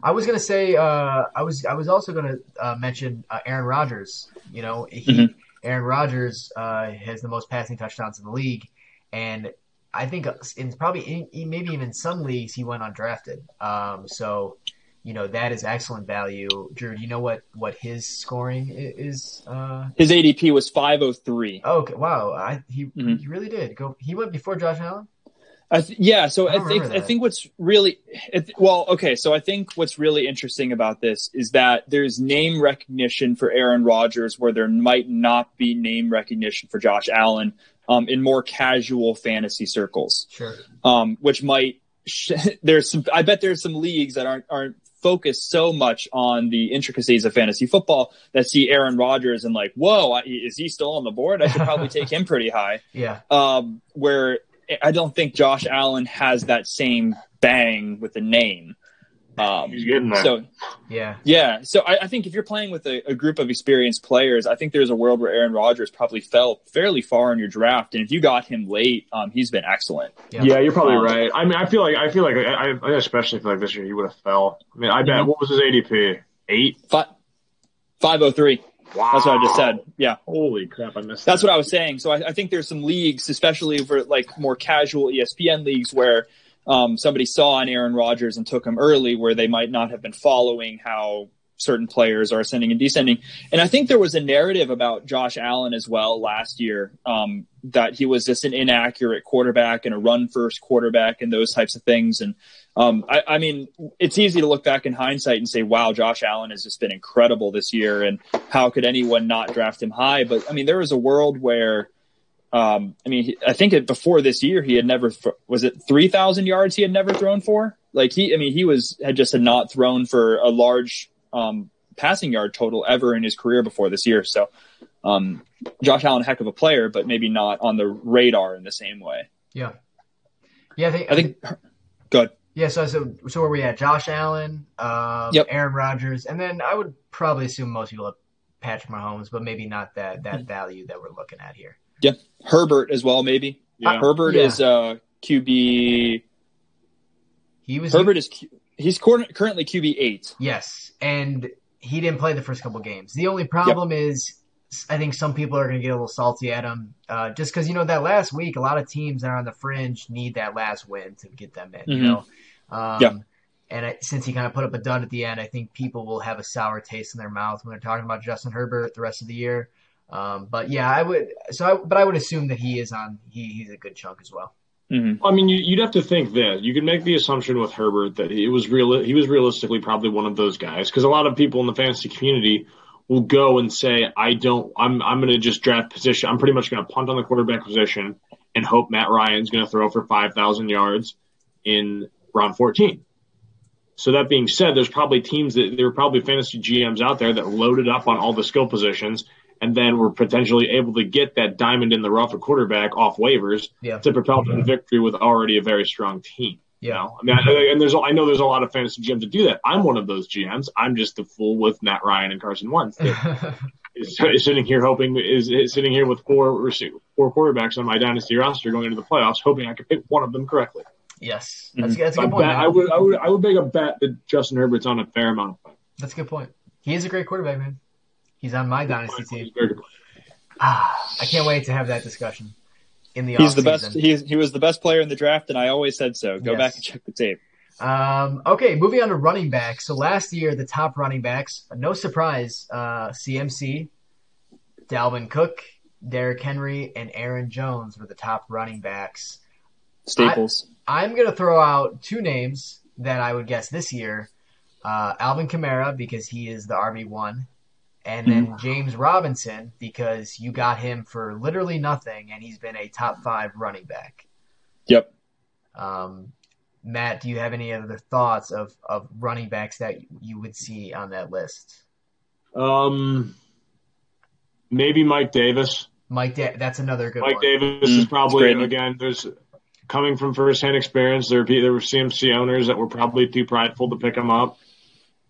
I was gonna say, uh, I was I was also gonna uh, mention uh, Aaron Rodgers. You know, he mm-hmm. Aaron Rodgers uh, has the most passing touchdowns in the league, and I think in probably in, maybe even some leagues he went undrafted. Um, so you know, that is excellent value. Drew, do you know what, what his scoring is? Uh... His A D P was five oh three. Oh, okay, wow. I, he, mm-hmm. he really did go. He went before Josh Allen? I th- yeah, so I, I think I think what's really – well, okay, so I think what's really interesting about this is that there's name recognition for Aaron Rodgers where there might not be name recognition for Josh Allen um, in more casual fantasy circles. Sure. Um, which might – there's some, I bet there's some leagues that aren't aren't focused so much on the intricacies of fantasy football that see Aaron Rodgers and like, whoa, is he still on the board? I should probably take him pretty high. Yeah. Um, where – I don't think Josh Allen has that same bang with the name. Um, He's getting that. So, yeah. Yeah. So I, I think if you're playing with a, a group of experienced players, I think there's a world where Aaron Rodgers probably fell fairly far in your draft. And if you got him late, um, he's been excellent. Yeah, yeah you're probably um, right. I mean, I feel like, I feel like, I, I especially feel like this year he would have fell. I mean, I bet, mm-hmm. what was his A D P? Eight? Five, five oh three. Wow. That's what I just said. Yeah. Holy crap, I missed That's that. what I was saying. So I, I think there's some leagues, especially for like more casual E S P N leagues where um, somebody saw an Aaron Rodgers and took him early where they might not have been following how certain players are ascending and descending. And I think there was a narrative about Josh Allen as well last year um, that he was just an inaccurate quarterback and a run-first quarterback and those types of things. And um, I, I mean, it's easy to look back in hindsight and say, wow, Josh Allen has just been incredible this year and how could anyone not draft him high? But, I mean, there was a world where, um, I mean, I think it, before this year he had never – was it three thousand yards he had never thrown for? Like, he, I mean, he was had just had not thrown for a large – Um, passing yard total ever in his career before this year. So um, Josh Allen, heck of a player, but maybe not on the radar in the same way. Yeah. Yeah. I think, I think good. Yeah. So, so, so where we at? Josh Allen, um, yep. Aaron Rodgers. And then I would probably assume most people have Patrick Mahomes, but maybe not that, that value that we're looking at here. Yeah. Herbert as well. Maybe yeah. Herbert yeah. is uh Q B. He was Herbert in- is Q He's currently Q B eight. Yes, and he didn't play the first couple games. The only problem yep. is I think some people are going to get a little salty at him uh, just because, you know, that last week, a lot of teams that are on the fringe need that last win to get them in, mm-hmm. you know. Um, yep. And I, since he kind of put up a dud at the end, I think people will have a sour taste in their mouth when they're talking about Justin Herbert the rest of the year. Um, but, yeah, I would – So, I, but I would assume that he is on he, – he's a good chunk as well. Mm-hmm. I mean, you, you'd have to think that you could make the assumption with Herbert that he was real. He was realistically probably one of those guys because a lot of people in the fantasy community will go and say, "I don't. I'm. I'm going to just draft position. I'm pretty much going to punt on the quarterback position and hope Matt Ryan's going to throw for five thousand yards in round fourteen." So that being said, there's probably teams that there were probably fantasy G Ms out there that loaded up on all the skill positions. And then we're potentially able to get that diamond in the rough of quarterback off waivers yeah. to propel to yeah. victory with already a very strong team. Yeah, you know? I mean, I, and there's I know there's a lot of fantasy G Ms that do that. I'm one of those G Ms. I'm just the fool with Matt Ryan and Carson Wentz. is, is sitting here hoping is, is sitting here with four four quarterbacks on my dynasty roster going into the playoffs, hoping I could pick one of them correctly. Yes, that's, mm-hmm. that's a good I point. Bet, I would I would I would make a bet that Justin Herbert's on a fair amount of play. That's a good point. He is a great quarterback, man. He's on my dynasty team. Ah, I can't wait to have that discussion in the He's offseason. the best. He, he was the best player in the draft, and I always said so. Go yes. back and check the tape. Um, okay, moving on to running backs. So last year, the top running backs, no surprise, uh, C M C, Dalvin Cook, Derrick Henry, and Aaron Jones were the top running backs. Staples. I, I'm going to throw out two names that I would guess this year. Uh, Alvin Kamara, because he is the R B one. And then James Robinson, because you got him for literally nothing, and he's been a top five running back. Yep. Um, Matt, do you have any other thoughts of, of running backs that you would see on that list? Um, maybe Mike Davis. Mike, da- that's another good Mike one. Mike Davis mm, is probably again. There's coming from firsthand experience. There be there were C M C owners that were probably too prideful to pick him up.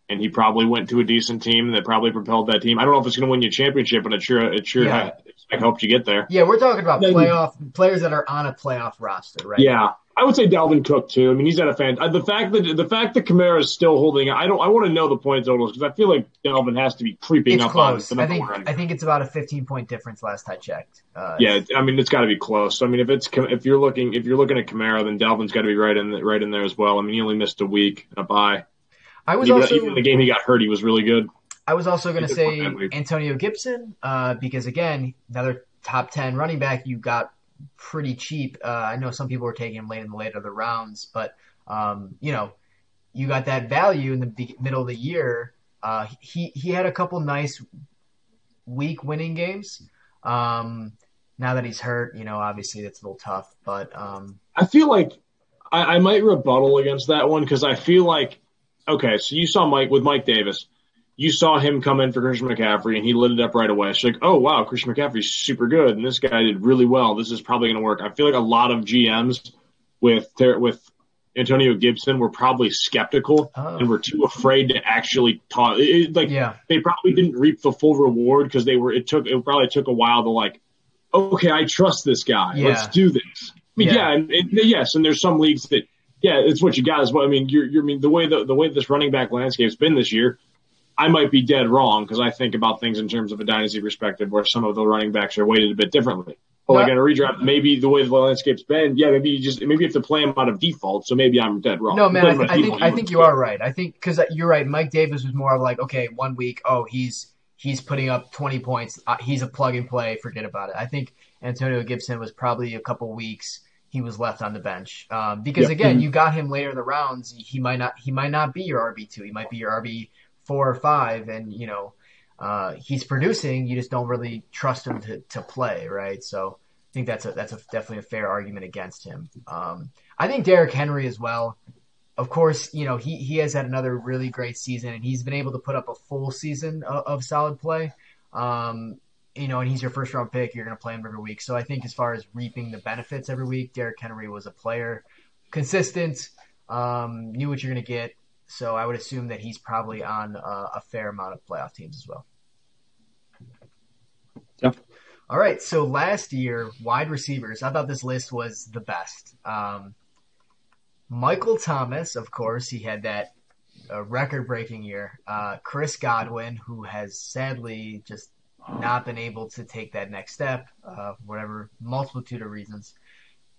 And he probably went to a decent team that probably propelled that team. I don't know if it's going to win you a championship, but it sure it sure yeah. I, I helped you get there. Yeah, we're talking about playoff players that are on a playoff roster, right? Yeah, now. I would say Dalvin Cook too. I mean, he's had a fan. The fact that the fact that Kamara is still holding, I don't. I want to know the point totals because I feel like Dalvin has to be creeping it's up close. on. It's close. I think I think it's about a fifteen point difference. Last I checked. Uh, yeah, I mean it's got to be close. I mean if it's if you're looking if you're looking at Kamara, then Dalvin's got to be right in right in there as well. I mean he only missed a week and a bye. I was even, also even the game he got hurt, he was really good. I was also going to say Antonio Gibson uh, because, again, another top ten running back you got pretty cheap. Uh, I know some people were taking him late in the later the rounds, but, um, you know, you got that value in the be- middle of the year. Uh, he, he had a couple nice week winning games. Um, now that he's hurt, you know, obviously that's a little tough. But um, I feel like I, I might rebuttal against that one because I feel like, okay, so you saw Mike with Mike Davis. You saw him come in for Christian McCaffrey, and he lit it up right away. It's like, oh, wow, Christian McCaffrey's super good, and this guy did really well. This is probably going to work. I feel like a lot of G Ms with with Antonio Gibson were probably skeptical oh. and were too afraid to actually talk. It, like, yeah. They probably didn't reap the full reward because they were. It took it probably took a while to like, okay, I trust this guy. Yeah. Let's do this. I mean, yeah, yeah and, and yes, and there's some leagues that, yeah, it's what you got as well. I mean, you're, you're I mean the way the the way this running back landscape's been this year. I might be dead wrong because I think about things in terms of a dynasty perspective where some of the running backs are weighted a bit differently. But like in a redraft, maybe the way the landscape's been, yeah, maybe you just maybe you have to play them out of default. So maybe I'm dead wrong. No, man, I, th- I think I think you are right. I think because you're right. Mike Davis was more of like, okay, one week, oh, he's he's putting up twenty points. Uh, he's a plug and play. Forget about it. I think Antonio Gibson was probably a couple weeks he was left on the bench um, because yeah. again, mm-hmm. you got him later in the rounds. He might not he might not be your R B two. He might be your R B four or five, and you know uh, he's producing. You just don't really trust him to, to play, right? So I think that's a that's a, definitely a fair argument against him. Um, I think Derrick Henry as well. Of course, you know he he has had another really great season, and he's been able to put up a full season of, of solid play. Um, you know, and he's your first round pick. You're going to play him every week. So I think as far as reaping the benefits every week, Derrick Henry was a player, consistent, um, knew what you're going to get. So I would assume that he's probably on uh, a fair amount of playoff teams as well. Yep. All right. So last year, wide receivers, I thought this list was the best. Um, Michael Thomas, of course, he had that uh, record-breaking year. Uh, Chris Godwin, who has sadly just not been able to take that next step, uh, whatever, multitude of reasons.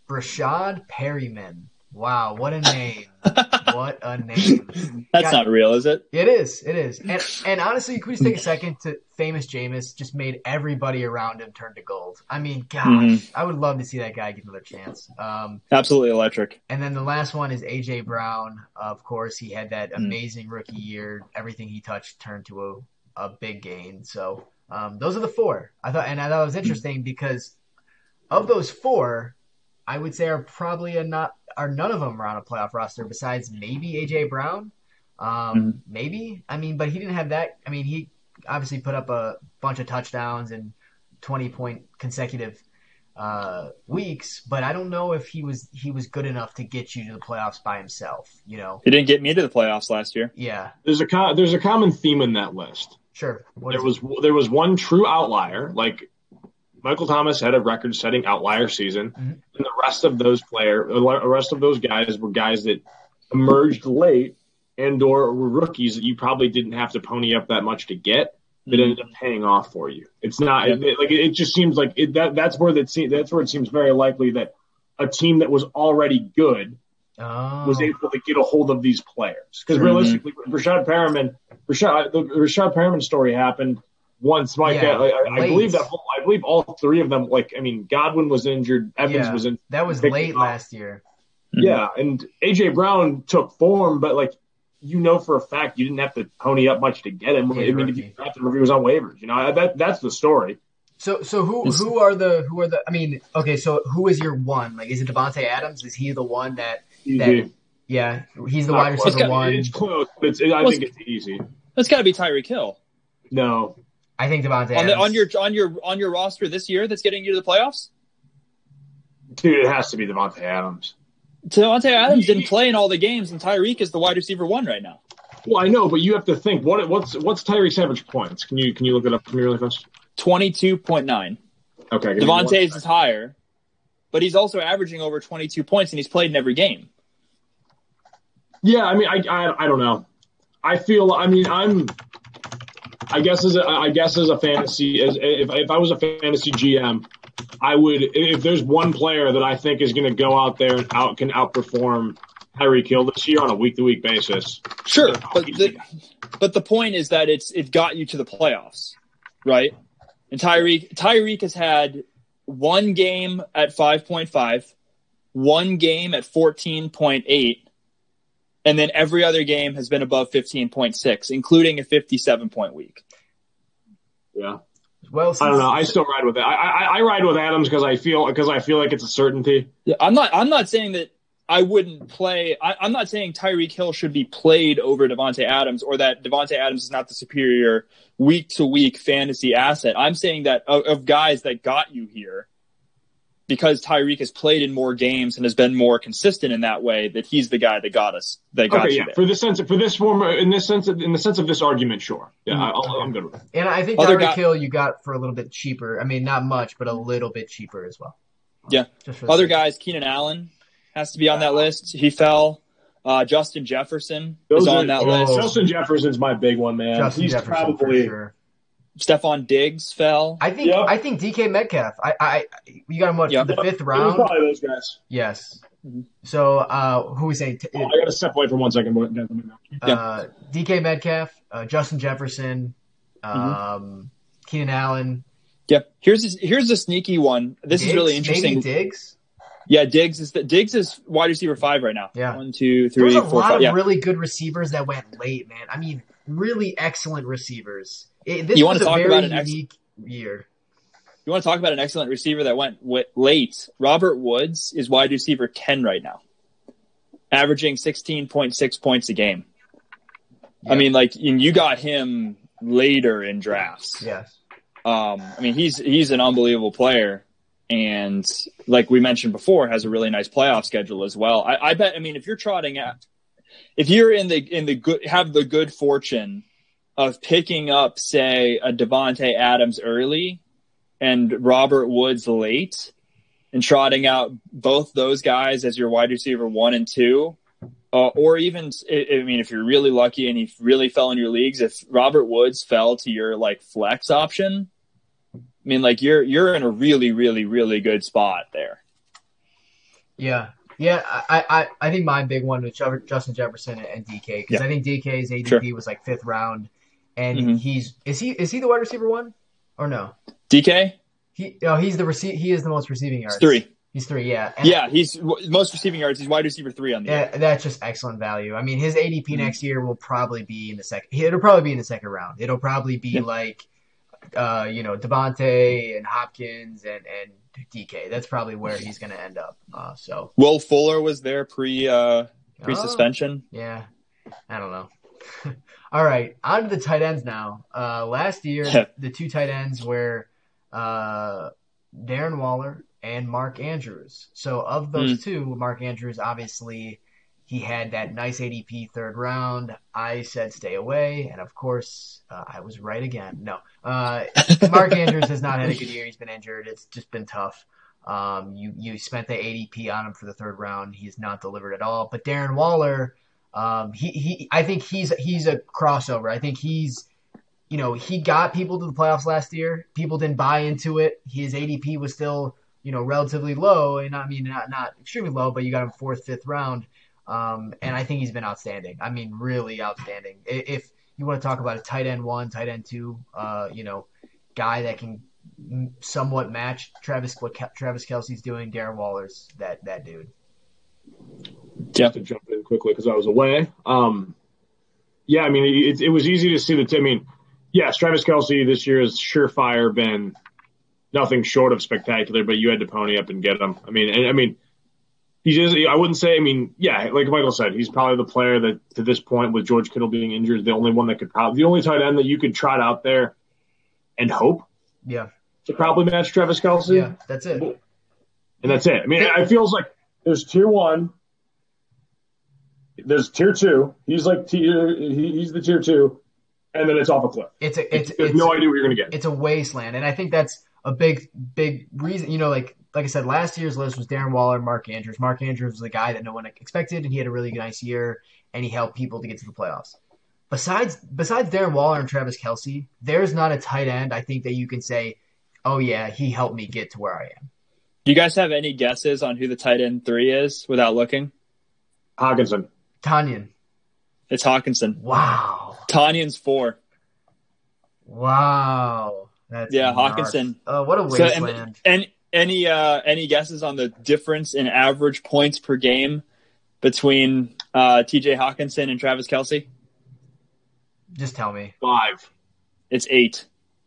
Brashad Perryman. Wow, what a name. What a name. That's God, not real, is it? It is. It is. And, and honestly, could we just take a second to famous Jameis just made everybody around him turn to gold. I mean, gosh, mm-hmm. I would love to see that guy get another chance. Um, Absolutely electric. And then the last one is A J. Brown. Of course, he had that amazing mm-hmm. rookie year. Everything he touched turned to a, a big gain. So um, those are the four. I thought, And I thought it was interesting because of those four, I would say are probably a not are none of them around a playoff roster besides maybe A J Brown, um, mm-hmm. maybe. I mean, but he didn't have that. I mean, he obviously put up a bunch of touchdowns and twenty point consecutive uh, weeks, but I don't know if he was he was good enough to get you to the playoffs by himself. You know, he didn't get me to the playoffs last year. Yeah, there's a com- there's a common theme in that list. Sure, what there was it? there was one true outlier, like. Michael Thomas had a record-setting outlier season, mm-hmm. and the rest of those player, the rest of those guys were guys that emerged late and/or were rookies that you probably didn't have to pony up that much to get that ended up paying off for you. It's not yeah. it, like it just seems like it, that. That's where that se- that's where it seems very likely that a team that was already good oh. was able to get a hold of these players because mm-hmm. realistically, Brashad Perriman, Brashad the Brashad Perriman story happened. Once Mike, yeah, I, I, I believe that whole, I believe all three of them. Like, I mean, Godwin was injured, Evans yeah, was injured. That was late last year. Yeah, and A J Brown took form, but like you know for a fact, you didn't have to pony up much to get him. Yeah, I mean, if you drafted him, he was on waivers. You know that that's the story. So, so who who are the who are the? I mean, okay, so who is your one? Like, is it Devontae Adams? Is he the one that? that yeah, he's the wide receiver one. It's close, but it's, it, I well, think it's easy. That's got to be Tyreek Hill. No. I think Devontae on, the, on your on your on your roster this year that's getting you to the playoffs, dude. It has to be Devontae Adams. Devontae Adams didn't play in all the games, and Tyreek is the wide receiver one right now. Well, I know, but you have to think what what's what's Tyreek's average points? Can you can you look it up for me really fast? twenty-two point nine Okay, Devontae's is higher, but he's also averaging over twenty-two points, and he's played in every game. Yeah, I mean, I I, I don't know. I feel. I mean, I'm. I guess as a, I guess as a fantasy, as if if I was a fantasy G M, I would if there's one player that I think is going to go out there and out can outperform Tyreek Hill this year on a week-to-week basis. Sure, but the, but the point is that it's it got you to the playoffs, right? And Tyreek Tyreek has had one game at five point five, one game at fourteen point eight, and then every other game has been above fifteen point six, including a fifty-seven point week. Yeah. Well, I don't know. I still ride with that. I, I, I ride with Adams because I feel because I feel like it's a certainty. Yeah, I'm not. I'm not saying that I wouldn't play. I, I'm not saying Tyreek Hill should be played over Devontae Adams or that Devontae Adams is not the superior week to week fantasy asset. I'm saying that of, of guys that got you here, because Tyreek has played in more games and has been more consistent in that way, that he's the guy that got us. That got okay, you yeah. There. For this sense, for this form, in this sense, of, in the sense of this argument, sure. Yeah, mm-hmm. I'll, I'm good with it. And I think Tyreek Hill you got for a little bit cheaper. I mean, not much, but a little bit cheaper as well. Yeah. Other guys, Keenan Allen has to be on that list. He fell. Uh, Justin Jefferson Those is on are, that oh, list. Justin Jefferson's my big one, man. Justin he's Jefferson probably. For sure. Stephon Diggs fell. I think yep. I think D K Metcalf. I I you got him what yep. the fifth round. It was probably those guys. Yes. Mm-hmm. So uh, who we say? T- oh, I got to step away for one second. Uh, yeah. D K Metcalf, uh, Justin Jefferson, um, mm-hmm. Keenan Allen. Yep. Here's a, here's a sneaky one. This Diggs? Is really interesting. Maybe Diggs. Yeah, Diggs is the, Diggs is wide receiver five right now. Yeah. One, two, three, There's a four, lot five. Of yeah. really good receivers that went late, man. I mean, really excellent receivers. It, this you want to talk about an excellent year. You want to talk about an excellent receiver that went w- late. Robert Woods is wide receiver ten right now, averaging sixteen point six points a game. Yeah. I mean, like, and you got him later in drafts. Yes. Um, I mean, he's he's an unbelievable player, and like we mentioned before, has a really nice playoff schedule as well. I, I bet. I mean, if you're trotting out, if you're in the in the good, have the good fortune of picking up, say, a Devontae Adams early and Robert Woods late and trotting out both those guys as your wide receiver one and two, uh, or even, I mean, if you're really lucky and he really fell in your leagues, if Robert Woods fell to your, like, flex option, I mean, like, you're you're in a really, really, really good spot there. Yeah. Yeah, I, I, I think my big one was Justin Jefferson and D K because yeah. I think D K's A D P sure. was, like, fifth round. And mm-hmm. he's is he is he the wide receiver one or no? D K? He no, he's the rece- he is the most receiving yards. It's three. He's three, yeah. And yeah, he's w- most receiving yards. He's wide receiver three on the yeah, that's just excellent value. I mean, his A D P mm-hmm. next year will probably be in the second. It'll probably be in the second round. It'll probably be yeah. like uh, you know, Devontae and Hopkins and, and D K. That's probably where he's going to end up. Uh, so Will Fuller was there pre uh, pre suspension. Oh, yeah. I don't know. All right, on to the tight ends now. Uh, last year, yeah. the two tight ends were uh, Darren Waller and Mark Andrews. So of those mm. two, Mark Andrews, obviously, he had that nice A D P third round. I said stay away, and of course, uh, I was right again. No, uh, Mark Andrews has not had a good year. He's been injured. It's just been tough. Um, you, you spent the A D P on him for the third round. He's not delivered at all. But Darren Waller... Um, he, he, I think he's, he's a crossover. I think he's, you know, he got people to the playoffs last year. People didn't buy into it. His A D P was still, you know, relatively low. And I mean, not, not extremely low, but you got him fourth, fifth round. Um, and I think he's been outstanding. I mean, really outstanding. If you want to talk about a tight end one, tight end two, uh, you know, guy that can somewhat match Travis, what Travis Kelce's doing, Darren Waller's that, that dude. Yeah. To jump in quickly because I was away. Um, yeah, I mean, it, it was easy to see that. I mean, yes, Travis Kelce this year has surefire been nothing short of spectacular, but you had to pony up and get him. I mean, and I mean, he just, I wouldn't say, I mean, yeah, like Michael said, he's probably the player that to this point with George Kittle being injured, the only one that could probably, the only tight end that you could trot out there and hope yeah. to probably match Travis Kelce. Yeah, that's it. And that's it. I mean, it feels like there's tier one. There's tier two. He's like tier. He's the tier two, and then it's off a cliff. It's a. It's. There's it's no idea what you're gonna get. It's a wasteland, and I think that's a big, big reason. You know, like like I said, last year's list was Darren Waller and Mark Andrews. Mark Andrews was the guy that no one expected, and he had a really nice year, and he helped people to get to the playoffs. Besides, besides Darren Waller and Travis Kelce, there's not a tight end I think that you can say, oh yeah, he helped me get to where I am. Do you guys have any guesses on who the tight end three is without looking? Hawkinson. Tanyan. It's Hawkinson. Wow. Tanyan's four. Wow. That's yeah, nuts. Hawkinson. Oh, what a wasteland. So, and, and any uh, any guesses on the difference in average points per game between uh, T J Hawkinson and Travis Kelce? Just tell me. Five. It's eight.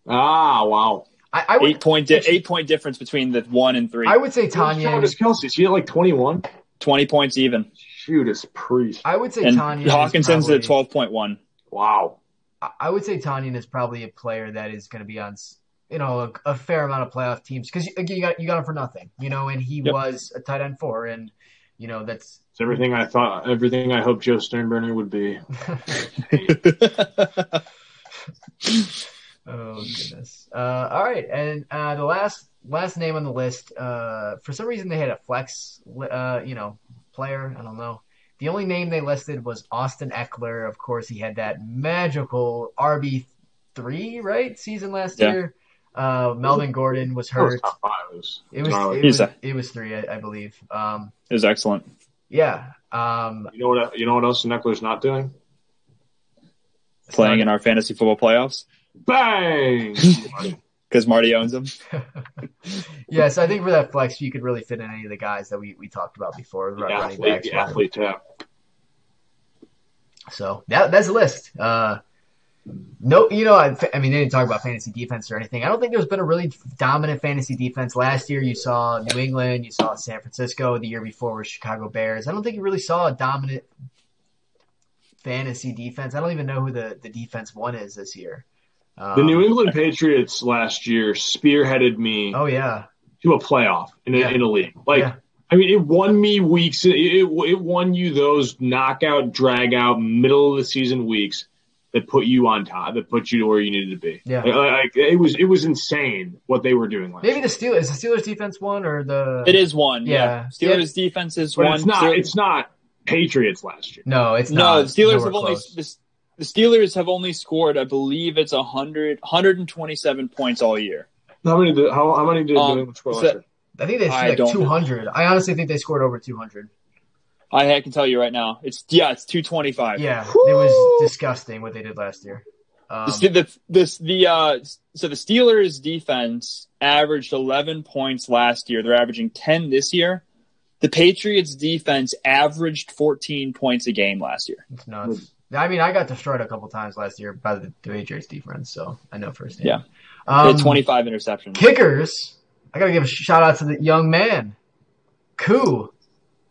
Ah, wow. I, I would, eight point di- eight point difference between the one and three. I would say Tanyan. Travis Kelce, she had like twenty-one. twenty points even. Judas Priest. I would say and Tanyan. Hawkinson's at twelve point one. Wow. I would say Tanyan is probably a player that is going to be on, you know, a, a fair amount of playoff teams because you, you got you got him for nothing, you know, and he yep. was a tight end four, and you know that's it's everything I thought, everything I hoped Joe Sternberger would be. Oh goodness! Uh, all right, and uh, the last last name on the list. Uh, for some reason, they had a flex, uh, you know. player. I don't know. The only name they listed was Austin Eckler. Of course, he had that magical R B three, right, season last yeah. year. Uh, Melvin Gordon was hurt. It was it was, it was three, I, I believe. Um, it was excellent. Yeah. Um, you know what? You know what else Eckler's not doing? Playing in our fantasy football playoffs. Bang! Because Marty owns them. Yeah, so I think for that flex, you could really fit in any of the guys that we, we talked about before. The athlete, running backs, the athlete tap. So that that's the list. Uh, no, you know, I, I mean, they didn't talk about fantasy defense or anything. I don't think there's been a really dominant fantasy defense. Last year, you saw New England, you saw San Francisco. The year before was Chicago Bears. I don't think you really saw a dominant fantasy defense. I don't even know who the, the defense one is this year. The New England Patriots last year spearheaded me oh, yeah. to a playoff in a, yeah. in a league. Like, yeah. I mean, it won me weeks. It, it won you those knockout, drag-out, middle-of-the-season weeks that put you on top, that put you to where you needed to be. Yeah. Like, like, it was it was insane what they were doing last Maybe year. Maybe the Steelers – is the Steelers defense one or the – It is one, yeah. yeah. Steelers yeah. defense is but one. It's not, Steelers... it's not Patriots last year. No, it's not. No, the Steelers have only – The Steelers have only scored, I believe it's one hundred, one hundred twenty-seven points all year. How many did, how, how many did um, New England score so, last year? I think they scored like two hundred. Know. I honestly think they scored over two hundred. I, I can tell you right now. It's Yeah, it's two twenty-five. Yeah, Woo! It was disgusting what they did last year. Um, the, the, this, the, uh, so the Steelers' defense averaged eleven points last year. They're averaging ten this year. The Patriots' defense averaged fourteen points a game last year. It's nuts. I mean, I got destroyed a couple times last year by the Patriots defense, so I know firsthand. Yeah, um, they had twenty-five interceptions. Kickers, I gotta give a shout out to the young man, Koo.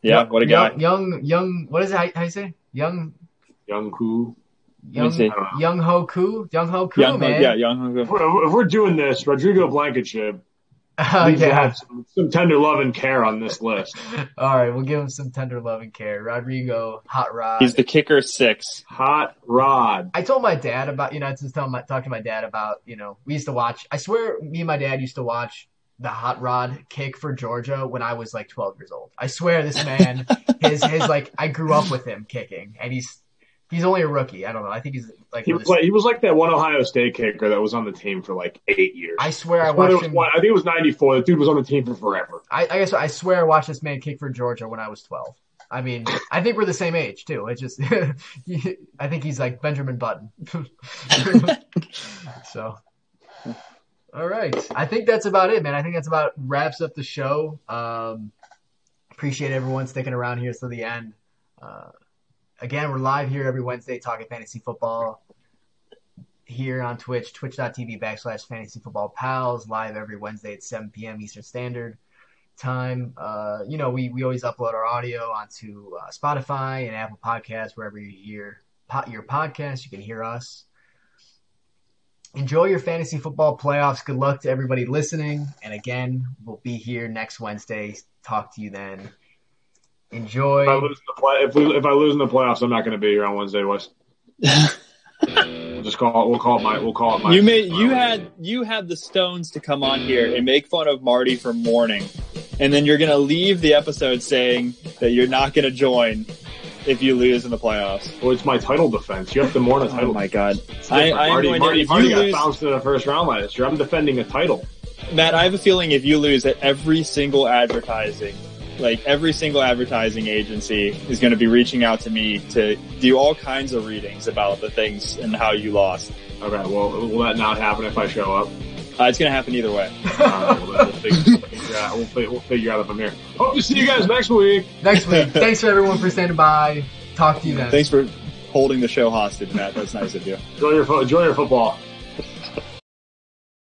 Yeah, young, what a guy. Young, young, young what is it? How, how you say? Young, young Koo. Young, young Ho Koo. Young Ho Koo, young, man. Yeah, young Ho Koo. If we're, if we're doing this, Rodrigo Blankenship. Uh, yeah. have some, some tender love and care on this list. All right, we'll give him some tender love and care. Rodrigo, Hot Rod. He's the kicker six. Hot Rod. I told my dad about, you know, I just told my, talked to my dad about, you know, we used to watch, I swear me and my dad used to watch the Hot Rod kick for Georgia when I was like twelve years old. I swear this man, his, his like, I grew up with him kicking, and he's, He's only a rookie. I don't know. I think he's like he was, like, he was like that one Ohio State kicker that was on the team for like eight years. I swear I, I watched him. One, I think it was ninety-four. The dude was on the team for forever. I, I guess I swear I watched this man kick for Georgia when I was twelve. I mean, I think we're the same age too. It's just, I think he's like Benjamin Button. So, all right. I think that's about it, man. I think that's about wraps up the show. Um, appreciate everyone sticking around here till the end. Uh, Again, we're live here every Wednesday talking fantasy football here on Twitch, twitch.tv backslash fantasy football pals, live every Wednesday at seven p.m. Eastern Standard Time. Uh, you know, we, we always upload our audio onto uh, Spotify and Apple Podcasts, wherever you hear po- your podcast, you can hear us. Enjoy your fantasy football playoffs. Good luck to everybody listening. And again, we'll be here next Wednesday. Talk to you then. Enjoy. If I lose in the, play, if we, if I lose in the playoffs, I'm not going to be here on Wednesday, Wes. We'll just call it. We'll call it my. We'll call it my. You made. You had. You had the stones to come on here and make fun of Marty for mourning, and then you're going to leave the episode saying that you're not going to join if you lose in the playoffs. Well, it's my title defense. You have to mourn a title. Oh my God! I, I Marty, am Marty, to, Marty got lose... bounced in the first round last year. I'm defending a title. Matt, I have a feeling if you lose at every single advertising Like, every single advertising agency is going to be reaching out to me to do all kinds of readings about the things and how you lost. Okay, well, will that not happen if I show up? Uh, it's going to happen either way. uh, we'll, we'll, figure, we'll, figure out, we'll, we'll figure out if I'm here. Hope to see you guys next week. Next week. Thanks for everyone for standing by. Talk to you then. Thanks for holding the show hostage, Matt. That's nice of you. Enjoy your, enjoy your football.